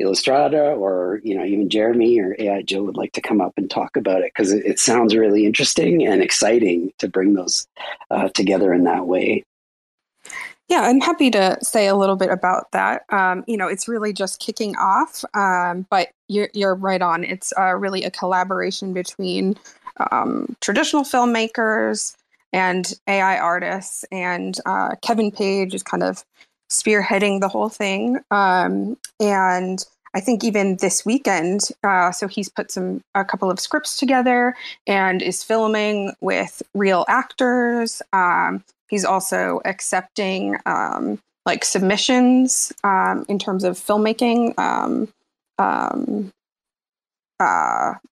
Illustrata or, you know, even Jeremy or AI Joe would like to come up and talk about it, because it sounds really interesting and exciting to bring those together in that way. Yeah, I'm happy to say a little bit about that. You know, it's really just kicking off, but you're right on. It's really a collaboration between traditional filmmakers and AI artists, and Kevin Page is kind of spearheading the whole thing. And I think even this weekend, so he's put a couple of scripts together and is filming with real actors. He's also accepting like submissions in terms of filmmaking.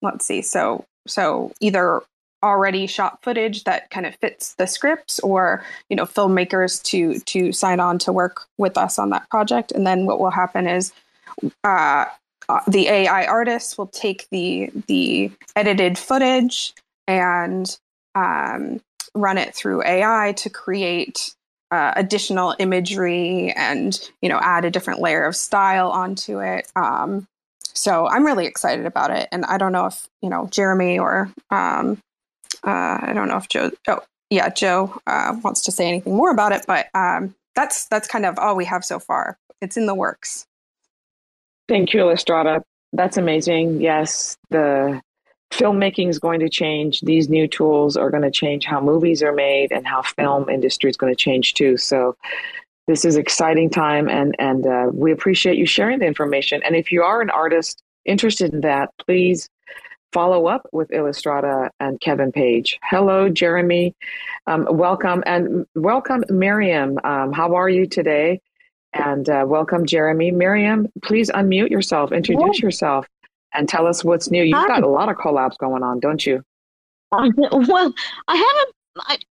Let's see. So either already shot footage that kind of fits the scripts, or, you know, filmmakers to sign on to work with us on that project. And then what will happen is the AI artists will take the edited footage and run it through AI to create additional imagery and, you know, add a different layer of style onto it. So I'm really excited about it. And I don't know if, you know, Jeremy or I don't know if Joe wants to say anything more about it, but that's kind of all we have so far. It's in the works. Thank you, Illustrata. That's amazing. Yes, the filmmaking is going to change. These new tools are going to change how movies are made, and how film industry is going to change too. So this is exciting time, and we appreciate you sharing the information. And if you are an artist interested in that, please follow up with Illustrata and Kevin Page. Hello, Jeremy. Welcome, and welcome, Miriam. How are you today? And welcome, Jeremy. Miriam, please unmute yourself, introduce yourself, and tell us what's new. You've got a lot of collabs going on, don't you? Well, I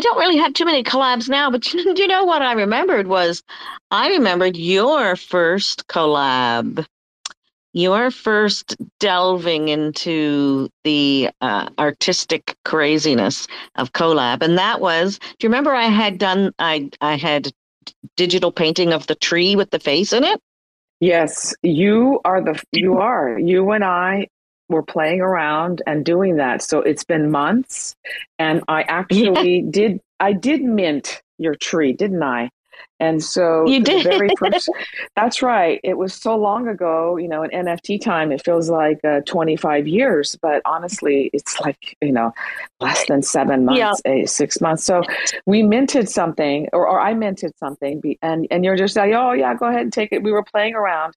don't really have too many collabs now, but you know what I remembered was your first collab, your first delving into the artistic craziness of collab. And that was, do you remember I had digital painting of the tree with the face in it? Yes, you and I were playing around and doing that. So it's been months, and I actually did mint your tree, didn't I? And so you did. The very first, that's right. It was so long ago, you know, in NFT time, it feels like 25 years, but honestly, it's like, you know, less than 7 months, 6 months. So we minted something, or I minted something, and you're just like, oh yeah, go ahead and take it. We were playing around,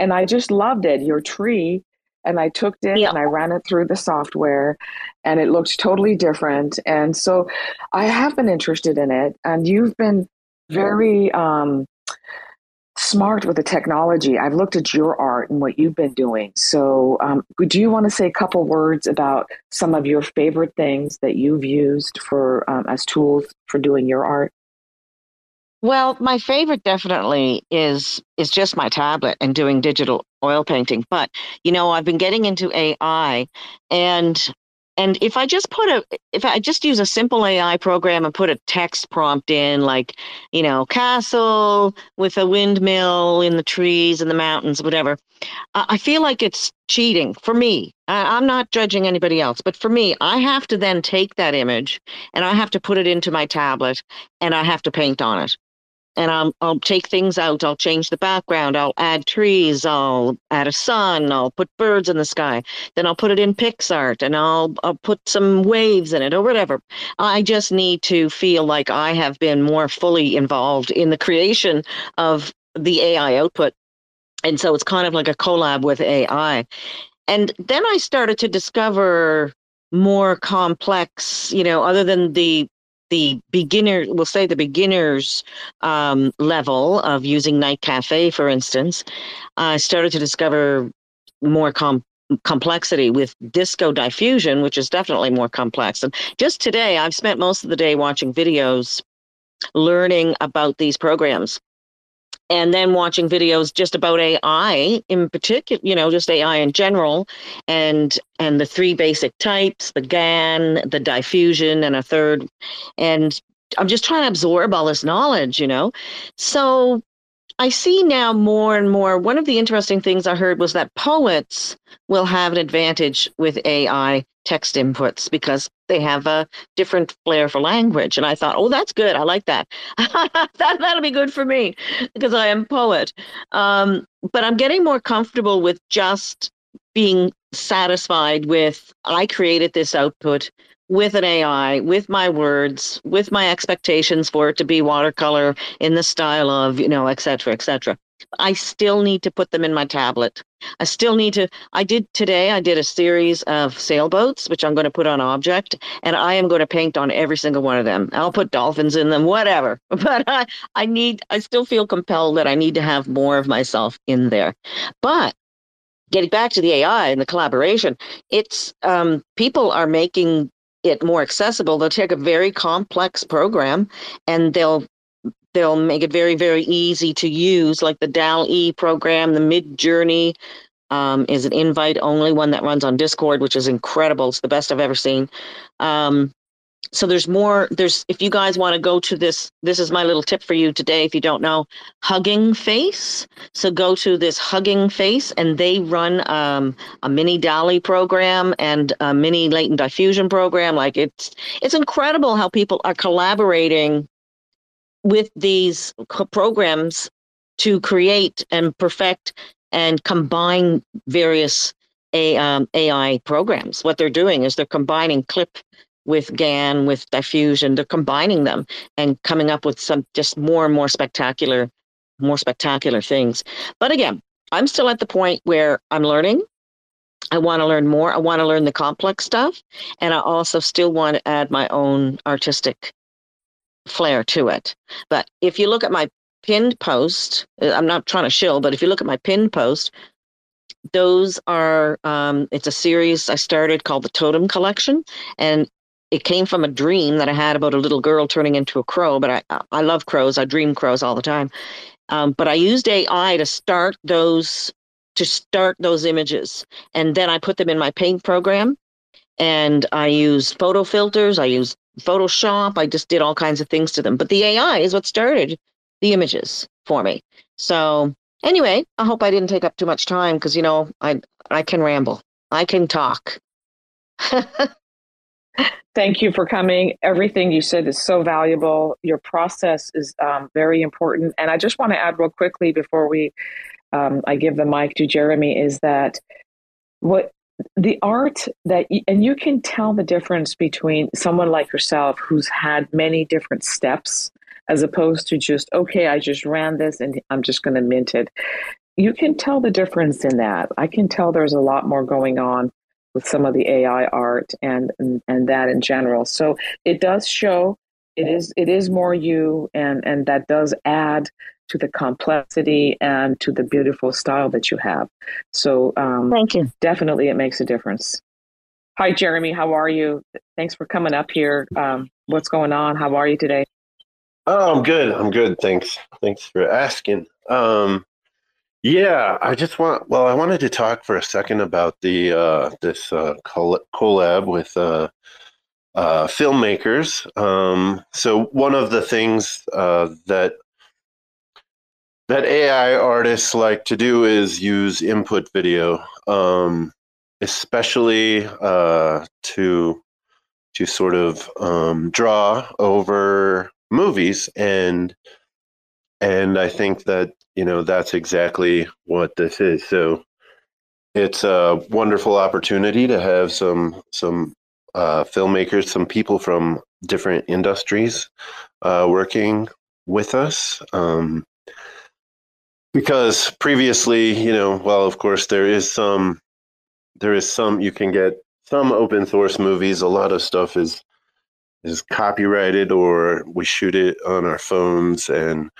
and I just loved it, your tree. And I took it and I ran it through the software, and it looked totally different. And so I have been interested in it, and you've been very smart with the technology. I've looked at your art and what you've been doing. So do you want to say a couple words about some of your favorite things that you've used for as tools for doing your art? Well, my favorite definitely is just my tablet and doing digital oil painting. But, you know, I've been getting into AI, and if I just use a simple AI program and put a text prompt in, like, you know, castle with a windmill in the trees and the mountains, whatever, I feel like it's cheating for me. I'm not judging anybody else, but for me, I have to then take that image and I have to put it into my tablet and I have to paint on it. And I'll take things out. I'll change the background. I'll add trees. I'll add a sun. I'll put birds in the sky. Then I'll put it in PixArt, and I'll put some waves in it or whatever. I just need to feel like I have been more fully involved in the creation of the AI output. And so it's kind of like a collab with AI. And then I started to discover more complex, you know, other than the beginner, we'll say the beginner's level of using Night Cafe, for instance. I started to discover more complexity with Disco Diffusion, which is definitely more complex. And just today, I've spent most of the day watching videos, learning about these programs, and then watching videos just about AI in particular, you know, just AI in general, and the three basic types, the GAN, the diffusion, and a third. And I'm just trying to absorb all this knowledge, you know. So I see now more and more. One of the interesting things I heard was that poets will have an advantage with AI text inputs because they have a different flair for language. And I thought, oh, that's good. I like that. That'll be good for me because I am a poet. But I'm getting more comfortable with just being satisfied with, I created this output with an AI, with my words, with my expectations for it to be watercolor in the style of, you know, et cetera, et cetera. I still need to put them in my tablet. I still need to, I did a series of sailboats, which I'm going to put on object, and I am going to paint on every single one of them. I'll put dolphins in them, whatever. But I still feel compelled that I need to have more of myself in there. But getting back to the AI and the collaboration, it's, people are making it more accessible. They'll take a very complex program and they'll make it very, very easy to use, like the DALL-E program, the Midjourney is an invite-only one that runs on Discord, which is incredible. It's the best I've ever seen. So there's more. If you guys want to go to this is my little tip for you today. If you don't know, Hugging Face. So go to this Hugging Face, and they run a mini DALL-E program and a mini latent diffusion program. Like it's incredible how people are collaborating with these programs to create and perfect and combine various AI programs. What they're doing is they're combining Clip with GAN, with diffusion, they're combining them and coming up with some just more and more spectacular things. But again, I'm still at the point where I'm learning. I want to learn more. I want to learn the complex stuff. And I also still want to add my own artistic flair to it. But if you look at my pinned post, I'm not trying to shill, but if you look at my pinned post, those are, it's a series I started called the Totem Collection. And it came from a dream that I had about a little girl turning into a crow, but I love crows. I dream crows all the time. But I used AI to start those images. And then I put them in my paint program. And I used photo filters. I used Photoshop. I just did all kinds of things to them. But the AI is what started the images for me. So anyway, I hope I didn't take up too much time because, you know, I can ramble. I can talk. Thank you for coming. Everything you said is so valuable. Your process is very important. And I just want to add real quickly before I give the mic to Jeremy, is that what the art that, and you can tell the difference between someone like yourself who's had many different steps as opposed to just, okay, I just ran this and I'm just going to mint it. You can tell the difference in that. I can tell there's a lot more going on with some of the AI art and that in general. So it does show, it is more you, and that does add to the complexity and to the beautiful style that you have. So thank you. Definitely it makes a difference. Hi, Jeremy, how are you? Thanks for coming up here. What's going on? How are you today? Oh, I'm good. I'm good. Thanks. Thanks for asking. Yeah, I just want. Well, I wanted to talk for a second about the this collab with filmmakers. So one of the things that AI artists like to do is use input video, especially to sort of draw over movies, and I think that, you know, that's exactly what this is. So it's a wonderful opportunity to have some filmmakers, some people from different industries working with us. Because previously, you know, well, of course, there is some you can get some open source movies. A lot of stuff is copyrighted, or we shoot it on our phones, and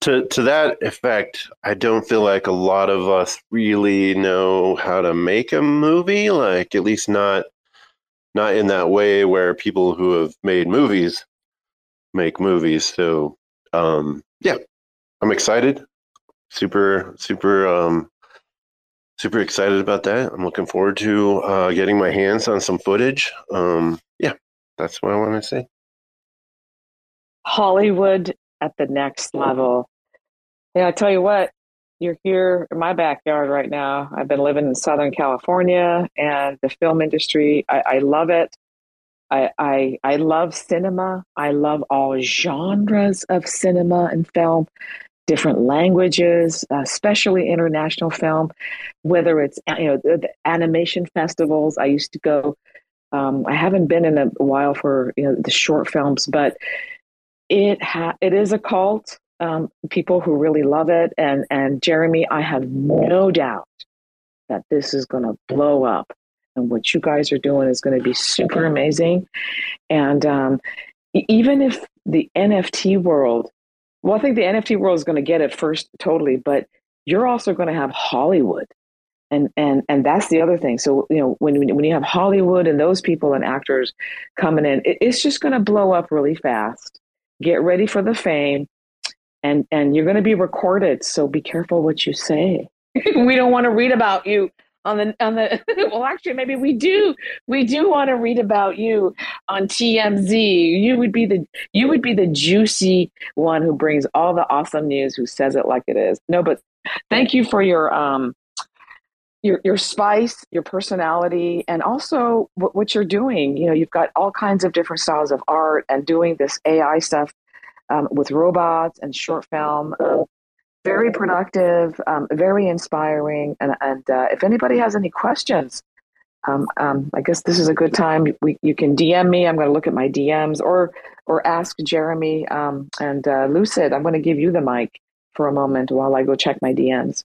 to that effect, I don't feel like a lot of us really know how to make a movie, like at least not in that way where people who have made movies make movies. So yeah, I'm excited, super excited about that. I'm looking forward to getting my hands on some footage. Yeah, that's what I want to say. Hollywood at the next level. Yeah, I tell you what, you're here in my backyard right now. I've been living in Southern California, and the film industry, I love it. I love cinema. I love all genres of cinema and film. Different languages, especially international film, whether it's, you know, the animation festivals. I used to go. I haven't been in a while for, you know, the short films, but it is a cult. People who really love it, and Jeremy, I have no doubt that this is going to blow up, and what you guys are doing is going to be super amazing. And even if the NFT world. Well, I think the NFT world is going to get it first, totally, but you're also going to have Hollywood, and that's the other thing. So, you know, when you have Hollywood and those people and actors coming in, it's just going to blow up really fast. Get ready for the fame, and you're going to be recorded. So be careful what you say. We don't want to read about you on the. Well, actually, maybe we do. We do want to read about you on TMZ. You would be the juicy one who brings all the awesome news, who says it like it is. No, but thank you for your spice, your personality, and also what you're doing. You know, you've got all kinds of different styles of art, and doing this AI stuff with robots and short film. Very productive, very inspiring, and if anybody has any questions, I guess this is a good time. You can DM me. I'm going to look at my DMs or ask Jeremy and Lucid. I'm going to give you the mic for a moment while I go check my DMs.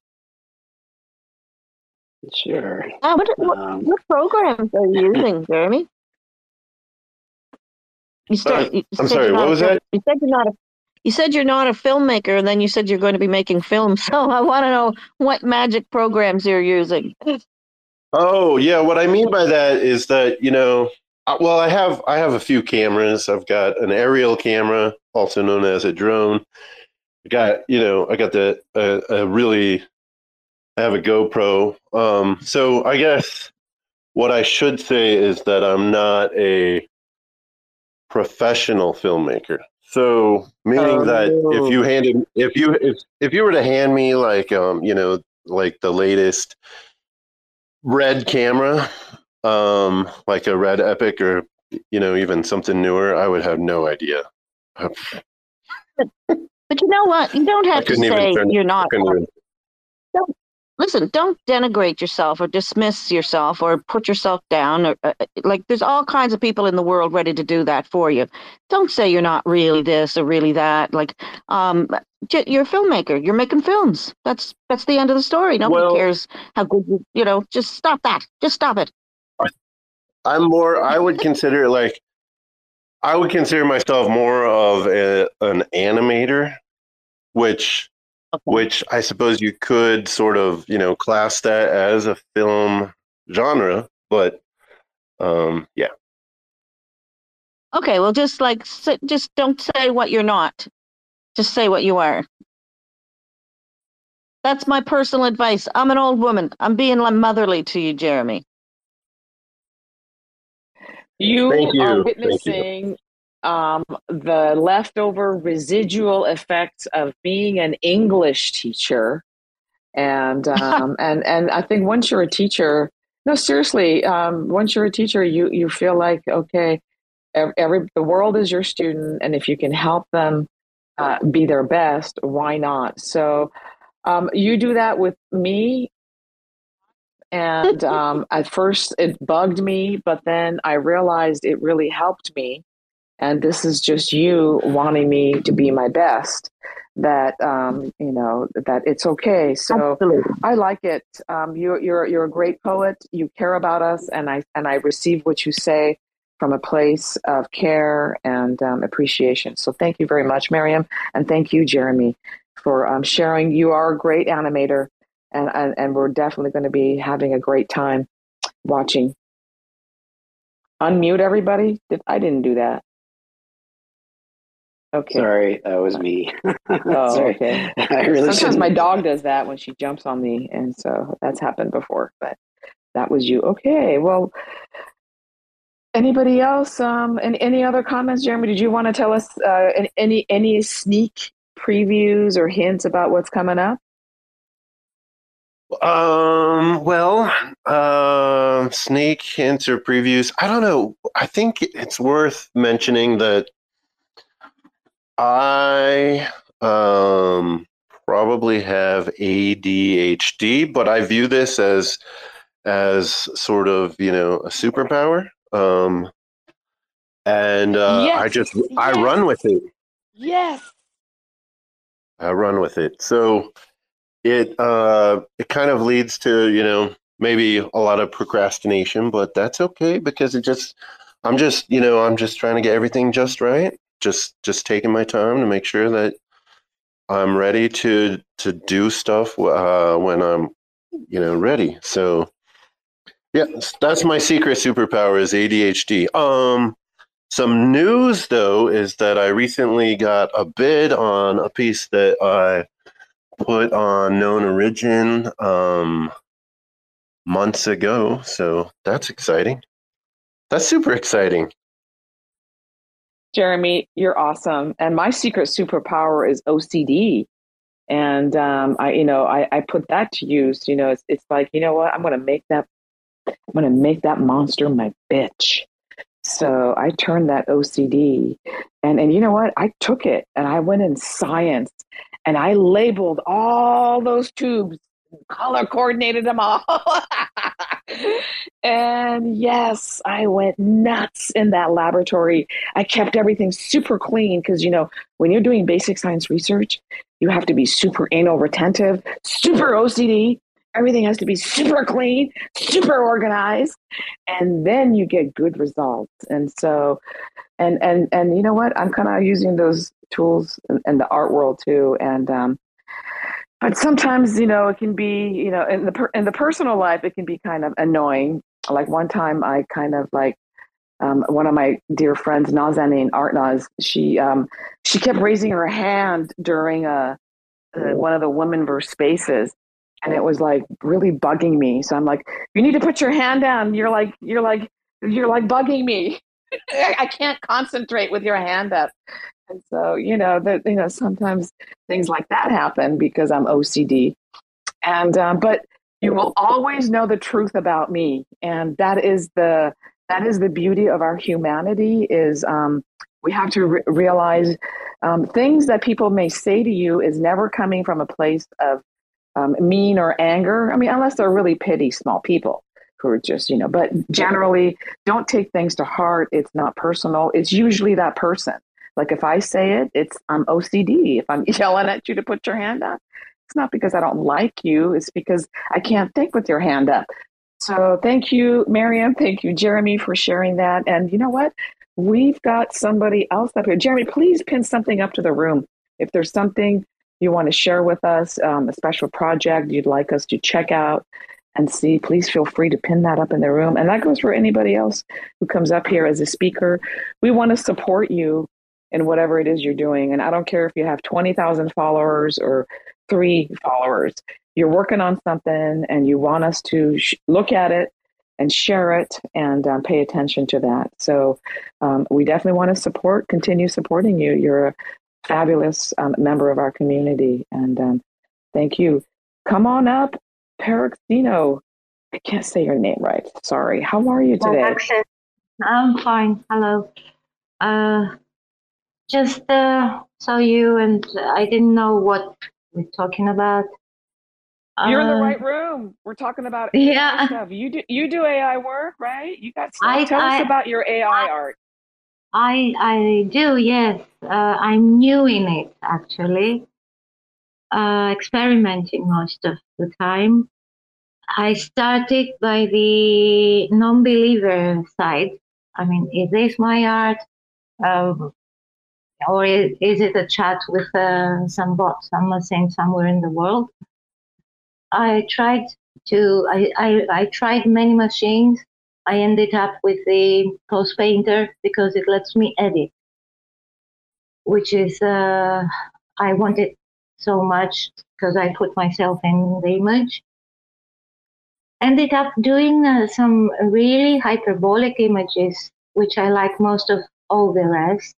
Sure. What programs are you using, Jeremy? I'm sorry. What was that? You said you're not a. You said you're not a filmmaker, and then you said you're going to be making films. So I want to know what magic programs you're using. Oh, yeah. What I mean by that is that, you know, well, I have a few cameras. I've got an aerial camera, also known as a drone. I have a GoPro. So I guess what I should say is that I'm not a professional filmmaker. So meaning that if you were to hand me like you know, like the latest red camera, like a red Epic, or, you know, even something newer, I would have no idea. But you know what? You don't have to say you're not. Listen, don't denigrate yourself or dismiss yourself or put yourself down. Or like, there's all kinds of people in the world ready to do that for you. Don't say you're not really this or really that. Like, you're a filmmaker. You're making films. That's the end of the story. Nobody cares how good you know. Just stop that. Just stop it. I would consider myself more of an animator, which I suppose you could sort of, you know, class that as a film genre, but yeah. Okay, well, just like, just don't say what you're not. Just say what you are. That's my personal advice. I'm an old woman. I'm being motherly to you, Jeremy. You are witnessing the leftover residual effects of being an English teacher. And and I think once you're a teacher, no, seriously, once you're a teacher, you feel like, okay, the world is your student. And if you can help them be their best, why not? So you do that with me. And at first it bugged me, but then I realized it really helped me. And this is just you wanting me to be my best, that, you know, that it's okay. So absolutely. I like it. You're a great poet. You care about us. And I receive what you say from a place of care and appreciation. So thank you very much, Miriam. And thank you, Jeremy, for sharing. You are a great animator. And we're definitely going to be having a great time watching. Unmute everybody. I didn't do that. Okay. Sorry, that was me. Oh, sorry. Okay. Sometimes my dog does that when she jumps on me, and so that's happened before. But that was you. Okay. Well, anybody else? And any other comments, Jeremy? Did you want to tell us any sneak previews or hints about what's coming up? Sneak hints or previews. I don't know. I think it's worth mentioning that I probably have ADHD, but I view this as sort of, you know, a superpower. Yes. I run with it. Yes. I run with it. So it kind of leads to, you know, maybe a lot of procrastination, but that's okay because I'm just trying to get everything just right. Just taking my time to make sure that I'm ready to do stuff when I'm, you know, ready. So yeah, that's my secret superpower is ADHD. Some news though is that I recently got a bid on a piece that I put on Known Origin months ago, so that's exciting. That's super exciting. Jeremy, you're awesome. And my secret superpower is OCD. And I put that to use. You know, it's like, you know what? I'm gonna make that monster my bitch. So I turned that OCD and you know what? I took it and I went in science and I labeled all those tubes, color coordinated them all. And yes, I went nuts in that laboratory. I kept everything super clean because, you know, when you're doing basic science research, you have to be super anal retentive, super OCD. Everything has to be super clean, super organized, and then you get good results. And so, and you know what? I'm kind of using those tools in the art world too. And but sometimes, you know, it can be, you know, in the personal life, it can be kind of annoying. Like one time, I kind of like one of my dear friends, Nazanin, Artnaz. She kept raising her hand during one of the Womanverse spaces. And it was like really bugging me. So I'm like, you need to put your hand down. You're like bugging me. I can't concentrate with your hand up. And so, you know, sometimes things like that happen because I'm OCD. And but you will always know the truth about me. And that is the beauty of our humanity is we have to realize things that people may say to you is never coming from a place of mean or anger. I mean, unless they're really petty small people who are just, you know, but generally don't take things to heart. It's not personal. It's usually that person. Like if I say it, I'm OCD. If I'm yelling at you to put your hand up, it's not because I don't like you. It's because I can't think with your hand up. So thank you, Miriam. Thank you, Jeremy, for sharing that. And you know what? We've got somebody else up here. Jeremy, please pin something up to the room. If there's something you want to share with us, a special project you'd like us to check out and see. Please feel free to pin that up in the room. And that goes for anybody else who comes up here as a speaker. We want to support you in whatever it is you're doing. And I don't care if you have 20,000 followers or 3 followers. You're working on something and you want us to look at it and share it and pay attention to that. So we definitely want to continue supporting you. You're a fabulous member of our community. And thank you. Come on up, Paroxino. I can't say your name right. Sorry. How are you today? I'm fine. Hello. Just saw you and I didn't know what we're talking about. You're in the right room. We're talking about AI stuff. You do AI work, right? You got stuff. Tell us about your AI art. I do, yes. I'm new in it, actually. Experimenting most of the time. I started by the non-believer side. I mean, is this my art? Or is it a chat with some bot, someone saying somewhere in the world? I tried many machines. I ended up with the Post Painter because it lets me edit, which is I wanted so much because I put myself in the image. Ended up doing some really hyperbolic images, which I like most of all the rest.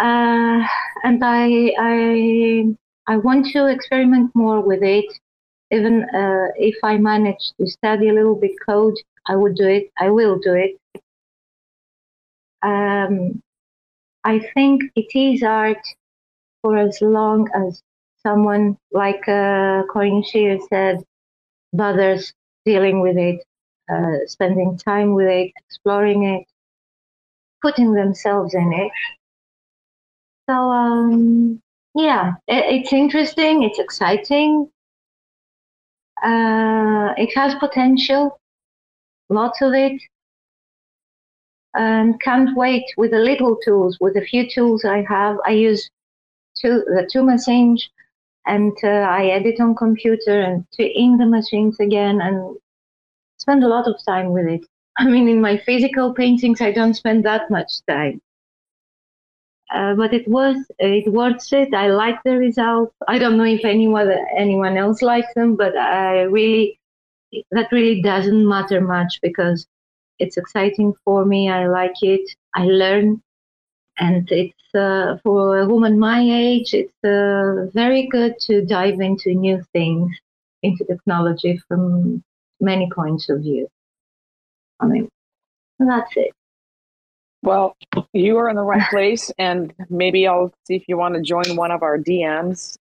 And I want to experiment more with it. Even if I manage to study a little bit code, I would do it. I will do it. I think it is art for as long as someone like Corinne Shear said, bothers dealing with it, spending time with it, exploring it, putting themselves in it. So, yeah, it's interesting, it's exciting, it has potential, lots of it, and can't wait with the little tools, with the few tools I have. I use the two machines, and I edit on computer and in the machines again, and spend a lot of time with it. I mean, in my physical paintings, I don't spend that much time. But it worth it. I like the results. I don't know if anyone else likes them, but that really doesn't matter much because it's exciting for me. I like it. I learn, and it's for a woman my age, it's very good to dive into new things, into technology from many points of view. I mean, that's it. Well, you are in the right place, and maybe I'll see if you want to join one of our DMs.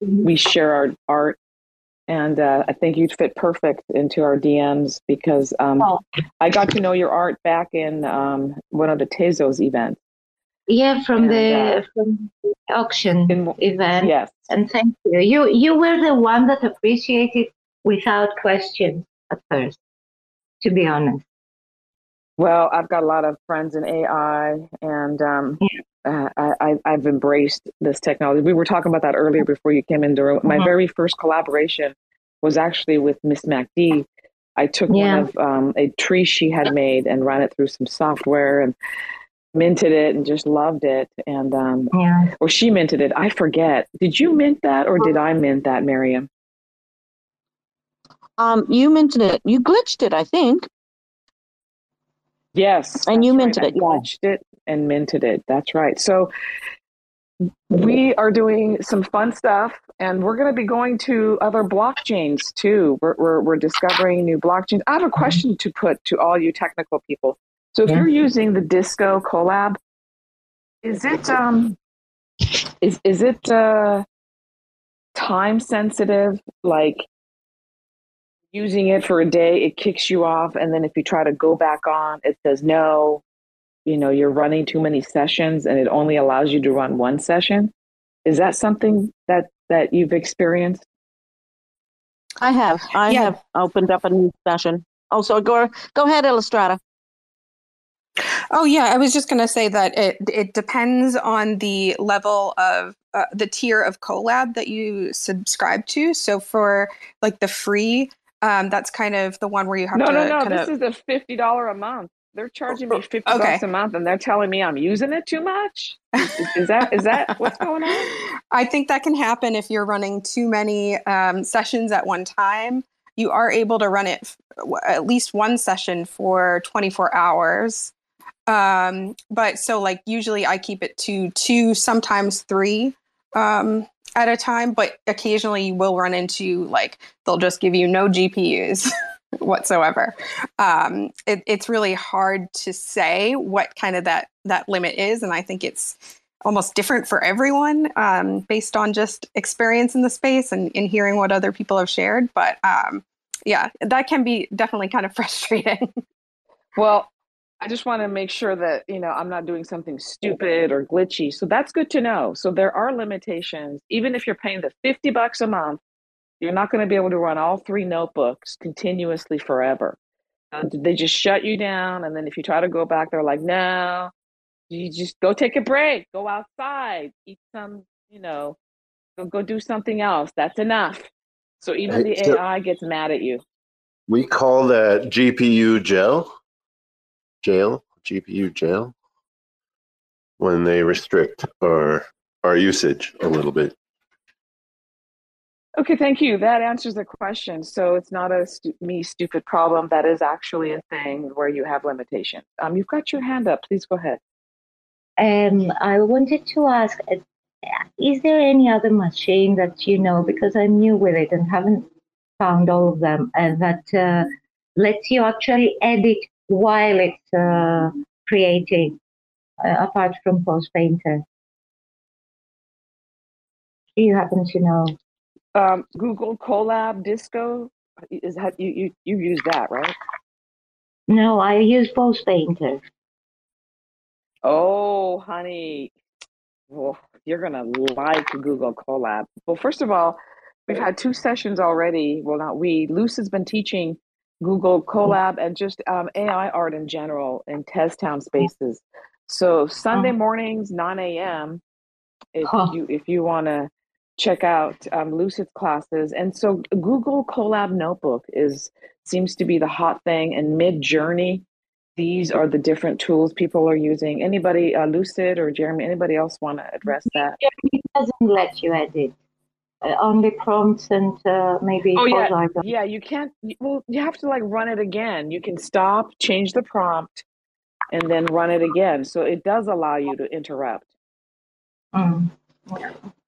We share our art, and I think you'd fit perfect into our DMs because I got to know your art back in one of the Tezos events. Yeah, from the auction event. Yes. And thank you. You were the one that appreciated without question at first, to be honest. Well, I've got a lot of friends in AI, and I've embraced this technology. We were talking about that earlier before you came in the room. My very first collaboration was actually with Miss MacD. I took one of a tree she had made and ran it through some software and minted it and just loved it. And or she minted it. I forget. Did you mint that or did I mint that, Miriam? You minted it. You glitched it, I think. Yes. And you minted it. I watched it and minted it. That's right. So we are doing some fun stuff, and we're going to be going to other blockchains too. We're discovering new blockchains. I have a question to put to all you technical people. So if you're using the Disco Colab, is it time sensitive? Like, using it for a day, it kicks you off. And then if you try to go back on, it says, no, you know, you're running too many sessions and it only allows you to run one session. Is that something that you've experienced? I have. I have opened up a new session. Oh, so go ahead, Illustrata. Oh, yeah. I was just going to say that it depends on the level of the tier of collab that you subscribe to. So for like the free, that's kind of the one where you have No, this is a $50 a month. They're charging me $50 a month, and they're telling me I'm using it too much. Is that what's going on? I think that can happen if you're running too many sessions at one time. You are able to run it at least one session for 24 hours. But so like usually I keep it to 2, sometimes 3 at a time, but occasionally you will run into like, they'll just give you no GPUs whatsoever. It's really hard to say what kind of that limit is. And I think it's almost different for everyone, based on just experience in the space and hearing what other people have shared. But, yeah, that can be definitely kind of frustrating. Well, I just want to make sure that, you know, I'm not doing something stupid or glitchy. So that's good to know. So there are limitations. Even if you're paying the $50 a month, you're not going to be able to run all 3 notebooks continuously forever. They just shut you down. And then if you try to go back, they're like, no, you just go take a break, go outside, eat some, you know, go do something else. That's enough. So even the AI gets mad at you. We call that GPU jail, when they restrict our usage a little bit. Okay, thank you. That answers the question. So it's not a stupid problem. That is actually a thing where you have limitations. You've got your hand up. Please go ahead. I wanted to ask, is there any other machine that you know, because I'm new with it and haven't found all of them, that lets you actually edit while it's creating, apart from Post Painter? Do you happen to know? Google Colab, Disco, you use that, right? No, I use Post Painter. Oh, honey, well, you're going to like Google Colab. Well, first of all, we've had 2 sessions already. Well, not we. Lucid's been teaching Google Colab and just AI art in general in Tez.town spaces. So Sunday mornings, 9 a.m., if you want to check out Lucid's classes. And so Google Colab Notebook seems to be the hot thing, and Midjourney. These are the different tools people are using. Anybody, Lucid or Jeremy, anybody else want to address that? It doesn't let you edit. Only prompts and maybe... Oh, yeah. Yeah, you can't... Well, you have to, like, run it again. You can stop, change the prompt, and then run it again. So it does allow you to interrupt.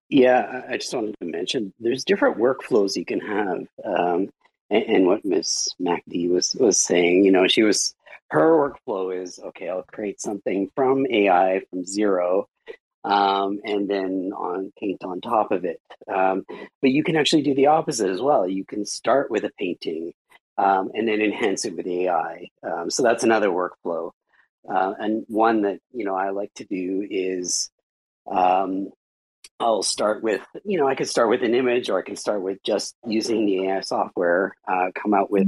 Yeah, I just wanted to mention there's different workflows you can have. And what Miss MacD was saying, you know, her workflow is, okay, I'll create something from AI from zero, and then paint on top of it. But you can actually do the opposite as well. You can start with a painting and then enhance it with AI. So that's another workflow. And one that, you know, I like to do is I'll start with, you know, I could start with an image, or I can start with just using the AI software, come out with,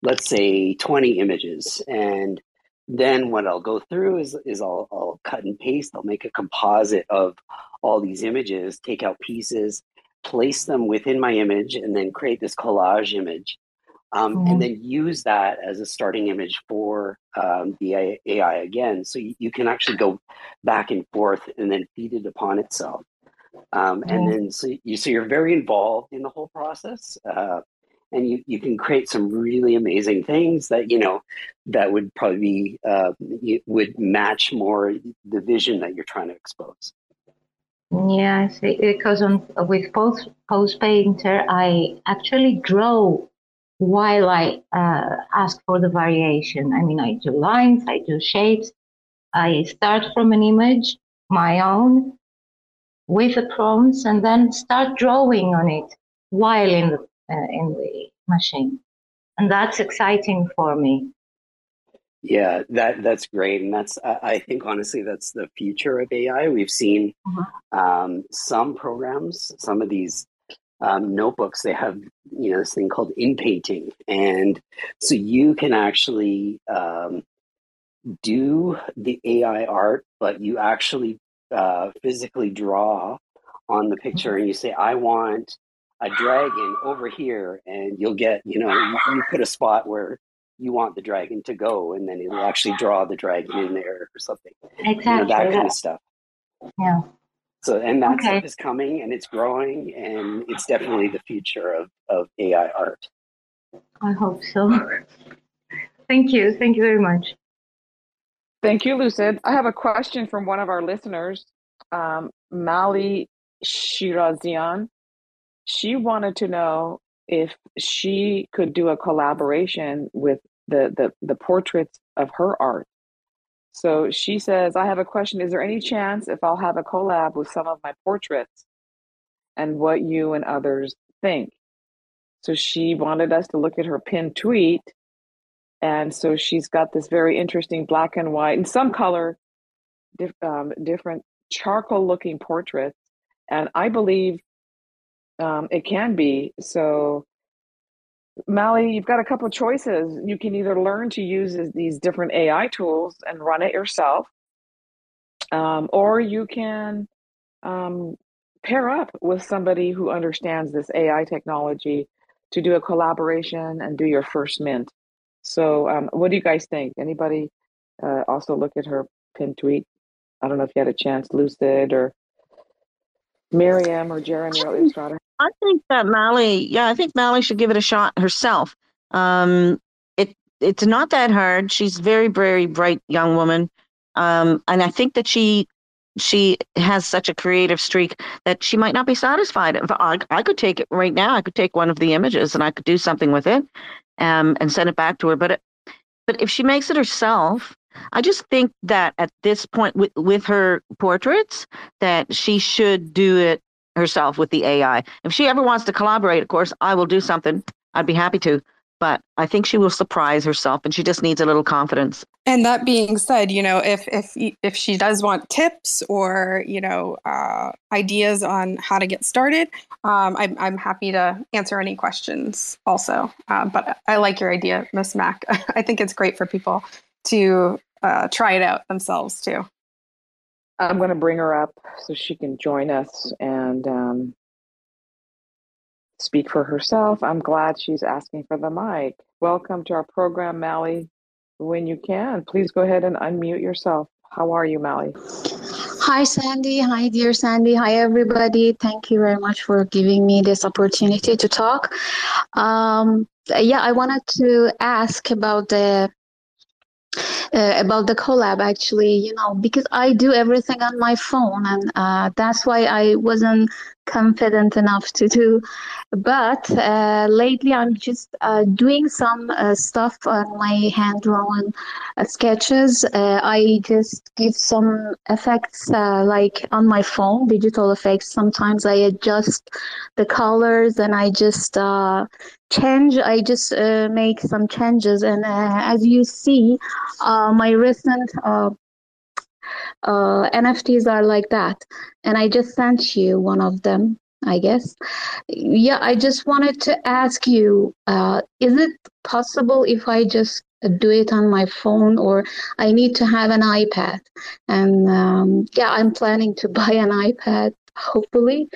let's say, 20 images. And then what I'll go through is I'll cut and paste. I'll make a composite of all these images, take out pieces, place them within my image, and then create this collage image. And then use that as a starting image for the AI again. So you can actually go back and forth and then feed it upon itself. And then so you're very involved in the whole process, and you can create some really amazing things that, you know, that would probably be, would match more the vision that you're trying to expose. Yeah, I see. Because with Post Painter, I actually draw while I ask for the variation. I mean, I do lines, I do shapes. I start from an image, my own, with the prompts, and then start drawing on it while in the machine, and that's exciting for me. Yeah, that's great, and that's I think honestly that's the future of AI. We've seen some programs, some of these notebooks, they have, you know, this thing called in painting, and so you can actually do the AI art, but you actually physically draw on the picture and you say, I want a dragon over here, and you'll get, you know, you put a spot where you want the dragon to go, and then it will actually draw the dragon in there or something. Exactly. You know, that kind of stuff. Yeah. So, and that stuff is coming and it's growing, and it's definitely the future of AI art. I hope so. Thank you. Thank you very much. Thank you, Lucid. I have a question from one of our listeners, Mally Shirazian. She wanted to know if she could do a collaboration with the portraits of her art. So she says, I have a question. Is there any chance if I'll have a collab with some of my portraits, and what you and others think? So she wanted us to look at her pinned tweet. And so she's got this very interesting black and white and some color, different charcoal looking portraits. And I believe it can be. So Mally, you've got a couple of choices. You can either learn to use these different AI tools and run it yourself, or you can pair up with somebody who understands this AI technology to do a collaboration and do your first mint. So what do you guys think? Anybody also look at her pinned tweet? I don't know if you had a chance, Lucid or Miriam or Jeremy or Illustrata. I think that Mally, I think Mally should give it a shot herself. It's not that hard. She's a very, very bright young woman. And I think that she has such a creative streak that she might not be satisfied. I could take it right now. I could take one of the images and I could do something with it and send it back to her. But if she makes it herself, I just think that at this point with her portraits, that she should do it herself with the AI. If she ever wants to collaborate, of course, I will do something. I'd be happy to. But I think she will surprise herself, and she just needs a little confidence. And that being said, you know, if she does want tips or, you know, ideas on how to get started, I'm happy to answer any questions also. But I like your idea, Miss Mac. I think it's great for people to try it out themselves too. I'm going to bring her up so she can join us and speak for herself. I'm glad she's asking for the mic. Welcome to our program, Mally. When you can, please go ahead and unmute yourself. How are you, Mally? Hi, Sandy. Hi, dear Sandy. Hi, everybody. Thank you very much for giving me this opportunity to talk. I wanted to ask about the collab, actually, you know, because I do everything on my phone, and that's why I wasn't confident enough to do. But lately, I'm just doing some stuff on my hand-drawn sketches. I just give some effects, like on my phone, digital effects. Sometimes I adjust the colors, and I just make some changes. And as you see, my recent NFTs are like that, and I just sent you one of them, I guess. Yeah, I just wanted to ask you, is it possible if I just do it on my phone, or I need to have an iPad? And I'm planning to buy an iPad, hopefully.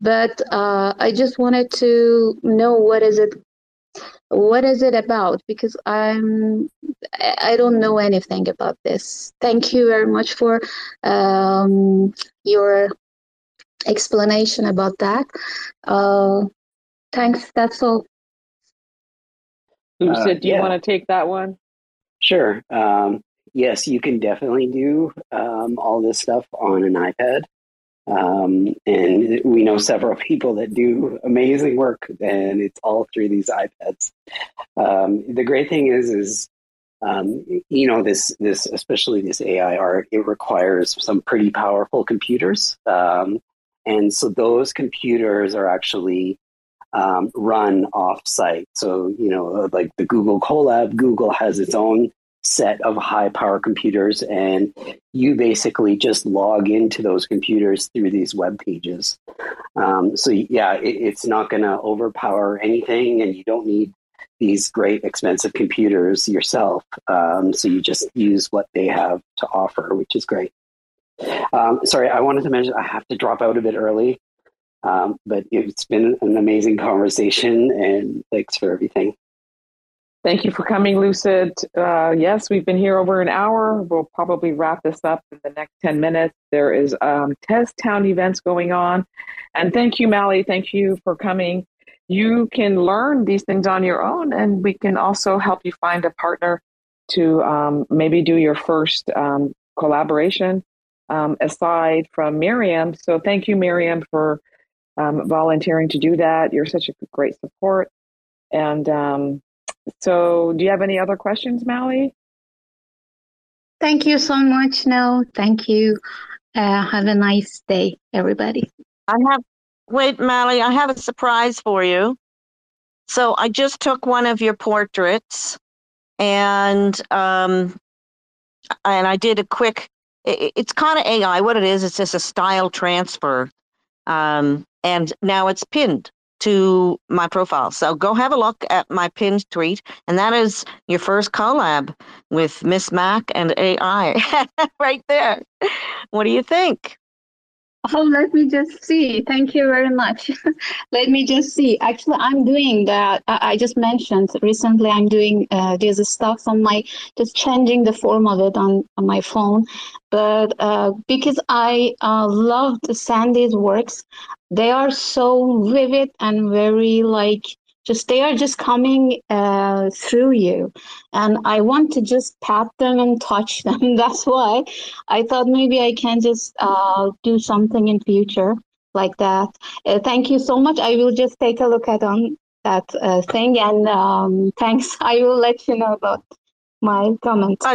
But I just wanted to know what is it about, because I don't know anything about this. Thank you very much for your explanation about that. Thanks. That's all. Lucid, do you want to take that one? Sure. Yes, you can definitely do all this stuff on an iPad. And we know several people that do amazing work, and it's all through these iPads. The great thing is you know, this especially this AI art, it requires some pretty powerful computers, and so those computers are actually run off-site. So, you know, like the Google Colab, Google has its own set of high power computers, and you basically just log into those computers through these web pages. So it's not going to overpower anything, and you don't need these great expensive computers yourself. So you just use what they have to offer, which is great. Sorry, I wanted to mention, I have to drop out a bit early, but it's been an amazing conversation, and thanks for everything. Thank you for coming, Lucid. Yes, we've been here over an hour. We'll probably wrap this up in the next 10 minutes. There is Tez.town events going on. And thank you, Mally. Thank you for coming. You can learn these things on your own, and we can also help you find a partner to maybe do your first collaboration aside from Miriam. So thank you, Miriam, for volunteering to do that. You're such a great support. And so do you have any other questions, Mally? Thank you so much. No, thank you. Have a nice day, everybody. Wait, Mally, I have a surprise for you. So I just took one of your portraits, and I did a quick, it's kind of AI. What it is, it's just a style transfer. And now it's pinned to my profile. So go have a look at my pinned tweet. And that is your first collab with Miss MacD and AI right there. What do you think? Oh, let me just see. Thank you very much. Let me just see. Actually, I'm doing that. I just mentioned recently I'm doing this stuff on my, just changing the form of it on my phone. But because I loved Sandy's works, they are so vivid and very like, just they are just coming through you, and I want to just pat them and touch them. That's why I thought maybe I can just do something in future like that. Thank you so much. I will just take a look at on that thing, and thanks. I will let you know about my comments.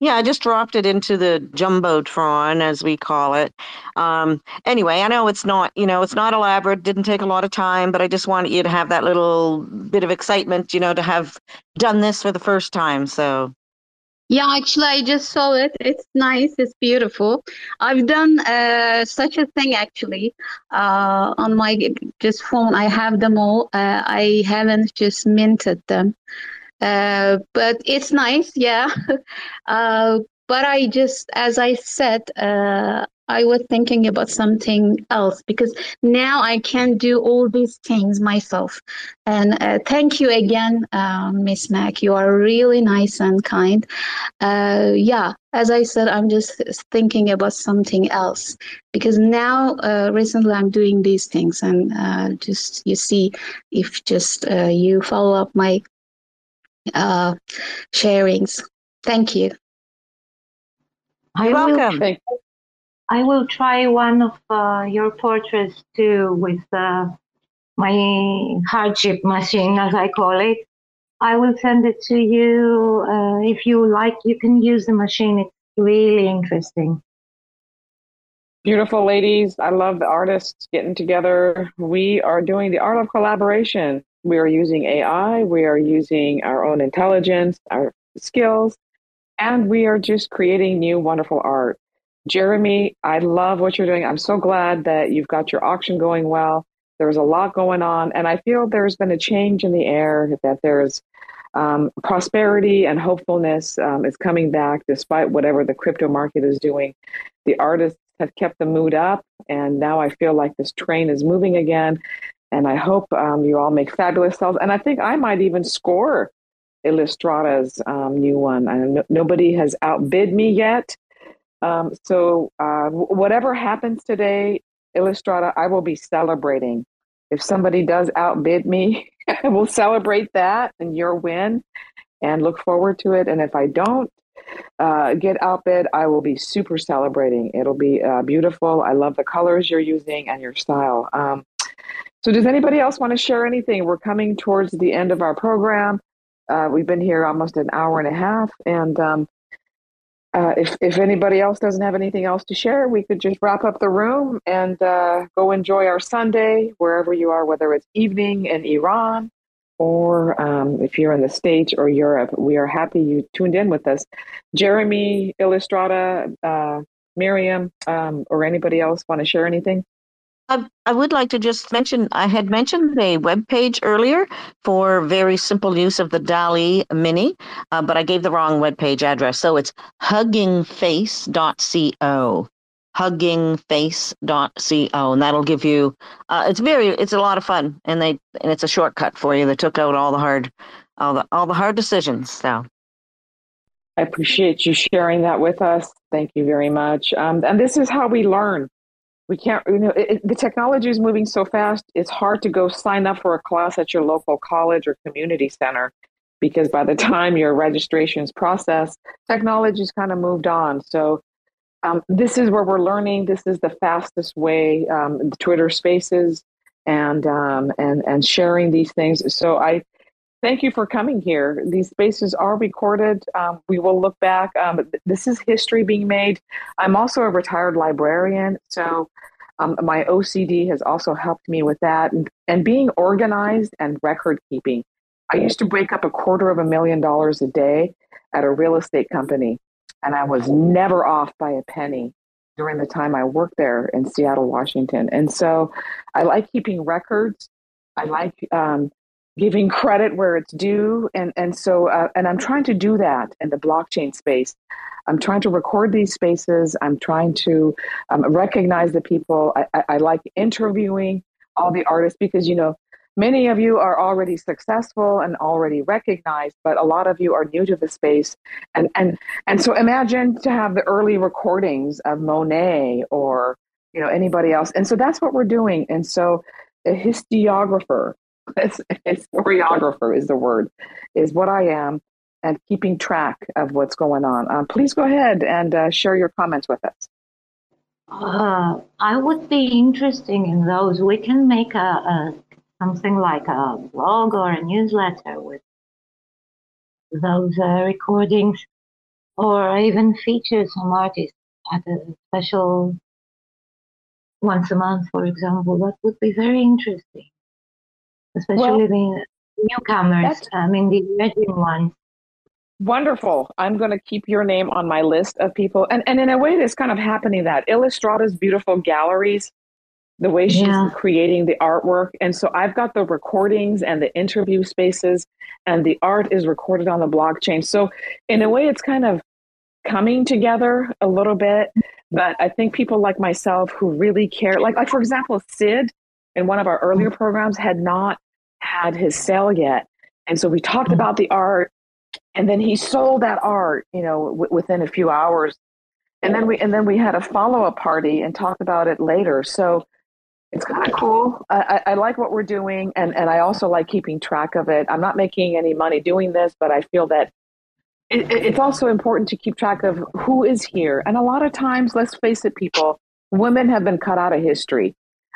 Yeah, I just dropped it into the jumbotron, as we call it. Anyway, I know it's not, it's not elaborate, didn't take a lot of time, but I just wanted you to have that little bit of excitement, to have done this for the first time. So, yeah, actually, I just saw it. It's nice. It's beautiful. I've done such a thing, actually, on my just phone. I have them all. I haven't just minted them. But it's nice, yeah. But I just, as I said, I was thinking about something else, because now I can do all these things myself. And thank you again, Miss MacD. You are really nice and kind. Yeah, as I said, I'm just thinking about something else, because now recently I'm doing these things, and just you see, if just you follow up my sharings. Thank you. Welcome. I will try one of your portraits too with my hardship machine, as I call it. I will send it to you. If you like, you can use the machine. It's really interesting. Beautiful, ladies. I love the artists getting together. We are doing the art of collaboration. We are using AI, we are using our own intelligence, our skills, and we are just creating new, wonderful art. Jeremy, I love what you're doing. I'm so glad that you've got your auction going well. There's a lot going on, and I feel there's been a change in the air, that there's prosperity and hopefulness is coming back despite whatever the crypto market is doing. The artists have kept the mood up, and now I feel like this train is moving again. And I hope you all make fabulous sales. And I think I might even score Illustrata's new one. Nobody has outbid me yet. So whatever happens today, Illustrata, I will be celebrating. If somebody does outbid me, I will celebrate that and your win and look forward to it. And if I don't get outbid, I will be super celebrating. It'll be beautiful. I love the colors you're using and your style. So does anybody else want to share anything? We're coming towards the end of our program. We've been here almost an hour and a half. And if anybody else doesn't have anything else to share, we could just wrap up the room and go enjoy our Sunday, wherever you are, whether it's evening in Iran or if you're in the States or Europe. We are happy you tuned in with us. Jeremy, Illustrata, Miriam, or anybody else want to share anything? I would like to just mention, I had mentioned a web page earlier for very simple use of the DALL-E Mini, but I gave the wrong web page address. So it's huggingface.co, huggingface.co, and that'll give you, it's a lot of fun, and it's a shortcut for you. They took out all the hard decisions. So I appreciate you sharing that with us. Thank you very much. And this is how we learn. We can't, you know, the technology is moving so fast, it's hard to go sign up for a class at your local college or community center, because by the time your registration's processed, technology's kind of moved on. So this is where we're learning. This is the fastest way, the Twitter spaces and sharing these things. So I thank you for coming here. These spaces are recorded. We will look back. This is history being made. I'm also a retired librarian, so my OCD has also helped me with that. And being organized and record keeping. I used to break up $250,000 a day at a real estate company, and I was never off by a penny during the time I worked there in Seattle, Washington. And so I like keeping records. I like giving credit where it's due. And so I'm trying to do that in the blockchain space. I'm trying to record these spaces. I'm trying to recognize the people. I like interviewing all the artists, because, you know, many of you are already successful and already recognized, but a lot of you are new to the space. And so imagine to have the early recordings of Monet or, you know, anybody else. And so that's what we're doing. And so a historiographer, historiographer is the word, is what I am, and keeping track of what's going on. Please go ahead and share your comments with us. I would be interested in those. We can make something like a blog or a newsletter with those recordings, or even feature some artists at a special once a month, for example. That would be very interesting. Especially the newcomers, I mean, the emerging ones. Wonderful. I'm going to keep your name on my list of people. And in a way, it's kind of happening that. Illustrata's beautiful galleries, the way she's creating the artwork. And so I've got the recordings and the interview spaces, and the art is recorded on the blockchain. So in a way, it's kind of coming together a little bit. But I think people like myself who really care, like for example, Sid, in one of our earlier programs, had not had his sale yet. And so we talked about the art, and then he sold that art, you know, within a few hours. And then we had a follow-up party and talked about it later. So it's kind of cool. I like what we're doing, and I also like keeping track of it. I'm not making any money doing this, but I feel that it's also important to keep track of who is here. And a lot of times, let's face it, people, women have been cut out of history.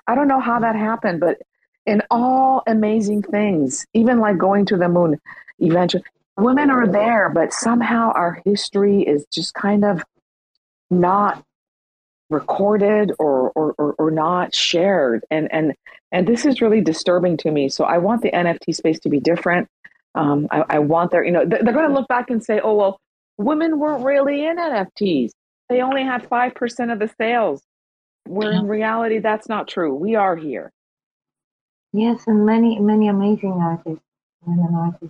I don't know how that happened, but in all amazing things, even like going to the moon, eventually, women are there, but somehow our history is just kind of not recorded or not shared. And this is really disturbing to me. So I want the NFT space to be different. I want their, you know, they're going to look back and say, oh, well, women weren't really in NFTs. They only had 5% of the sales. Where in reality, that's not true. We are here. Yes, and many amazing artists, women artists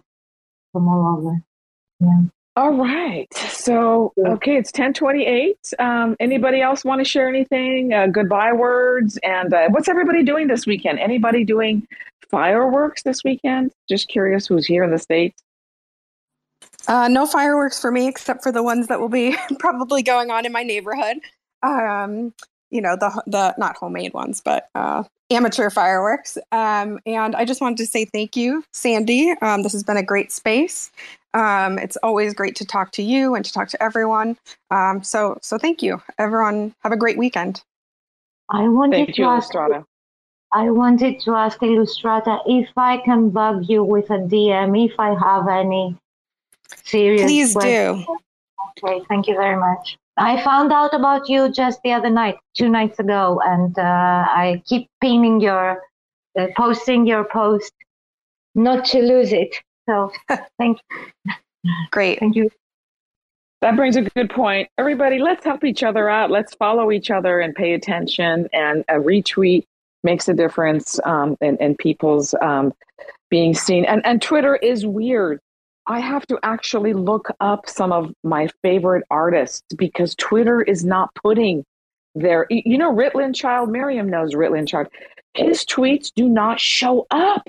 from all over. Yeah. All right. So, okay, it's 10:28. Anybody else want to share anything? Goodbye words. And what's everybody doing this weekend? Anybody doing fireworks this weekend? Just curious who's here in the States. No fireworks for me, except for the ones that will be probably going on in my neighborhood. You know, the not homemade ones, but amateur fireworks. And I just wanted to say thank you, Sandy. This has been a great space. It's always great to talk to you and to talk to everyone. So thank you, everyone. Have a great weekend. I wanted to ask Illustrata if I can bug you with a DM if I have any serious questions. Please do. Okay, thank you very much. I found out about you just the other night, 2 nights ago, and I keep pinning your, posting your post, not to lose it. So thank you. Great. Thank you. That brings a good point. Everybody, let's help each other out. Let's follow each other and pay attention and retweet makes a difference in people's being seen. And Twitter is weird. I have to actually look up some of my favorite artists because Twitter is not putting their, you know, Ritlin Child, Miriam knows Ritlin Child. His tweets do not show up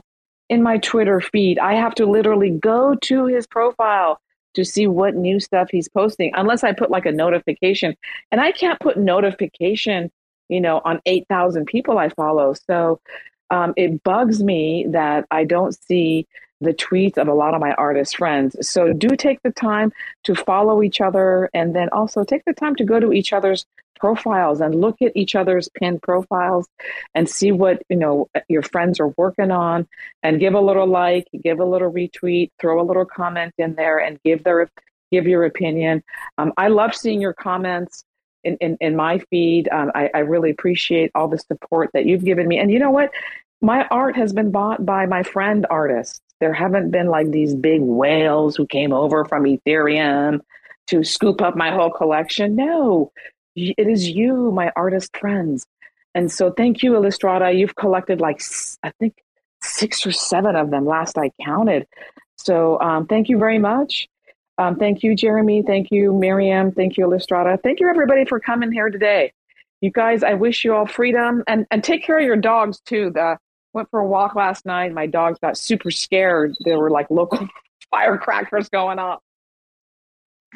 in my Twitter feed. I have to literally go to his profile to see what new stuff he's posting, unless I put like a notification, and I can't put notification, you know, on 8,000 people I follow. So it bugs me that I don't see the tweets of a lot of my artist friends. So do take the time to follow each other, and then also take the time to go to each other's profiles and look at each other's pinned profiles and see what, you know, your friends are working on, and give a little like, give a little retweet, throw a little comment in there, and give your opinion. I love seeing your comments in my feed. I really appreciate all the support that you've given me. And you know what? My art has been bought by my friend artists. There haven't been like these big whales who came over from Ethereum to scoop up my whole collection. No, it is you, my artist friends. And so thank you, Illustrata. You've collected like, I think, 6 or 7 of them last I counted. So thank you very much. Thank you, Jeremy. Thank you, Miriam. Thank you, Illustrata. Thank you, everybody, for coming here today. You guys, I wish you all freedom, and take care of your dogs too. Went for a walk last night. My dogs got super scared. There were like local firecrackers going off.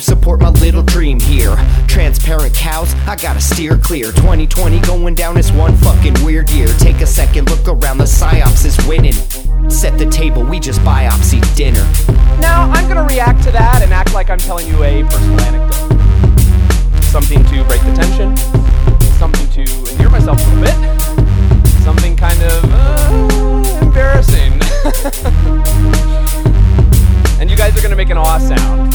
support my little dream here. Transparent cows, I gotta steer clear. 2020 going down is one fucking weird year. Take a second, look around, the psyops is winning. Set the table, we just biopsy dinner. Now, I'm gonna react to that and act like I'm telling you a personal anecdote. Something to break the tension. Something to endear myself a little bit. Something kind of embarrassing. And you guys are gonna make an awe sound.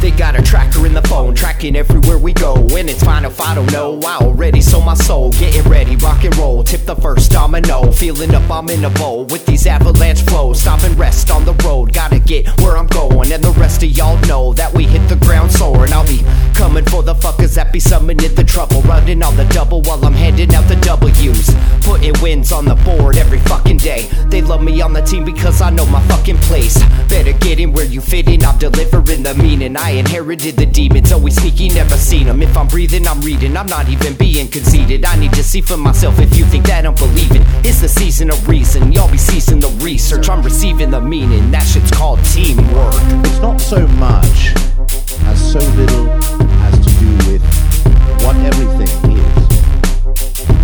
They got a tracker in the phone, tracking everywhere we go. And it's fine if I don't know. I already sold my soul. Getting ready, rock and roll. Tip the first domino. Feeling up, I'm in a bowl with these avalanche flows. Stop and rest on the road. Gotta get where I'm going. And the rest of y'all know that we hit the ground soaring. I'll be coming for the fuckers that be summoning the trouble. Running on the double while I'm handing out the W's. Putting wins on the board every fucking day. They love me on the team because I know my fucking place. Better get in where you fit in. I'm delivering the meaning. I inherited the demons, always sneaky, never seen them. If I'm breathing, I'm reading, I'm not even being conceited. I need to see for myself if you think that I'm believing. It's the season of reason, y'all be seizing the research. I'm receiving the meaning, that shit's called teamwork. It's not so much as so little as to do with what everything is.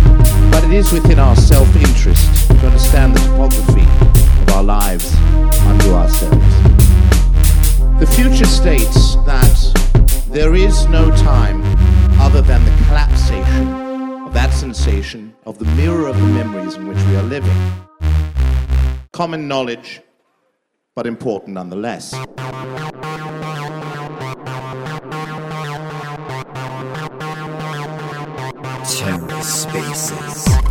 The future states that there is no time other than the collapsation of that sensation of the mirror of the memories in which we are living. Common knowledge, but important nonetheless. Terror Spaces.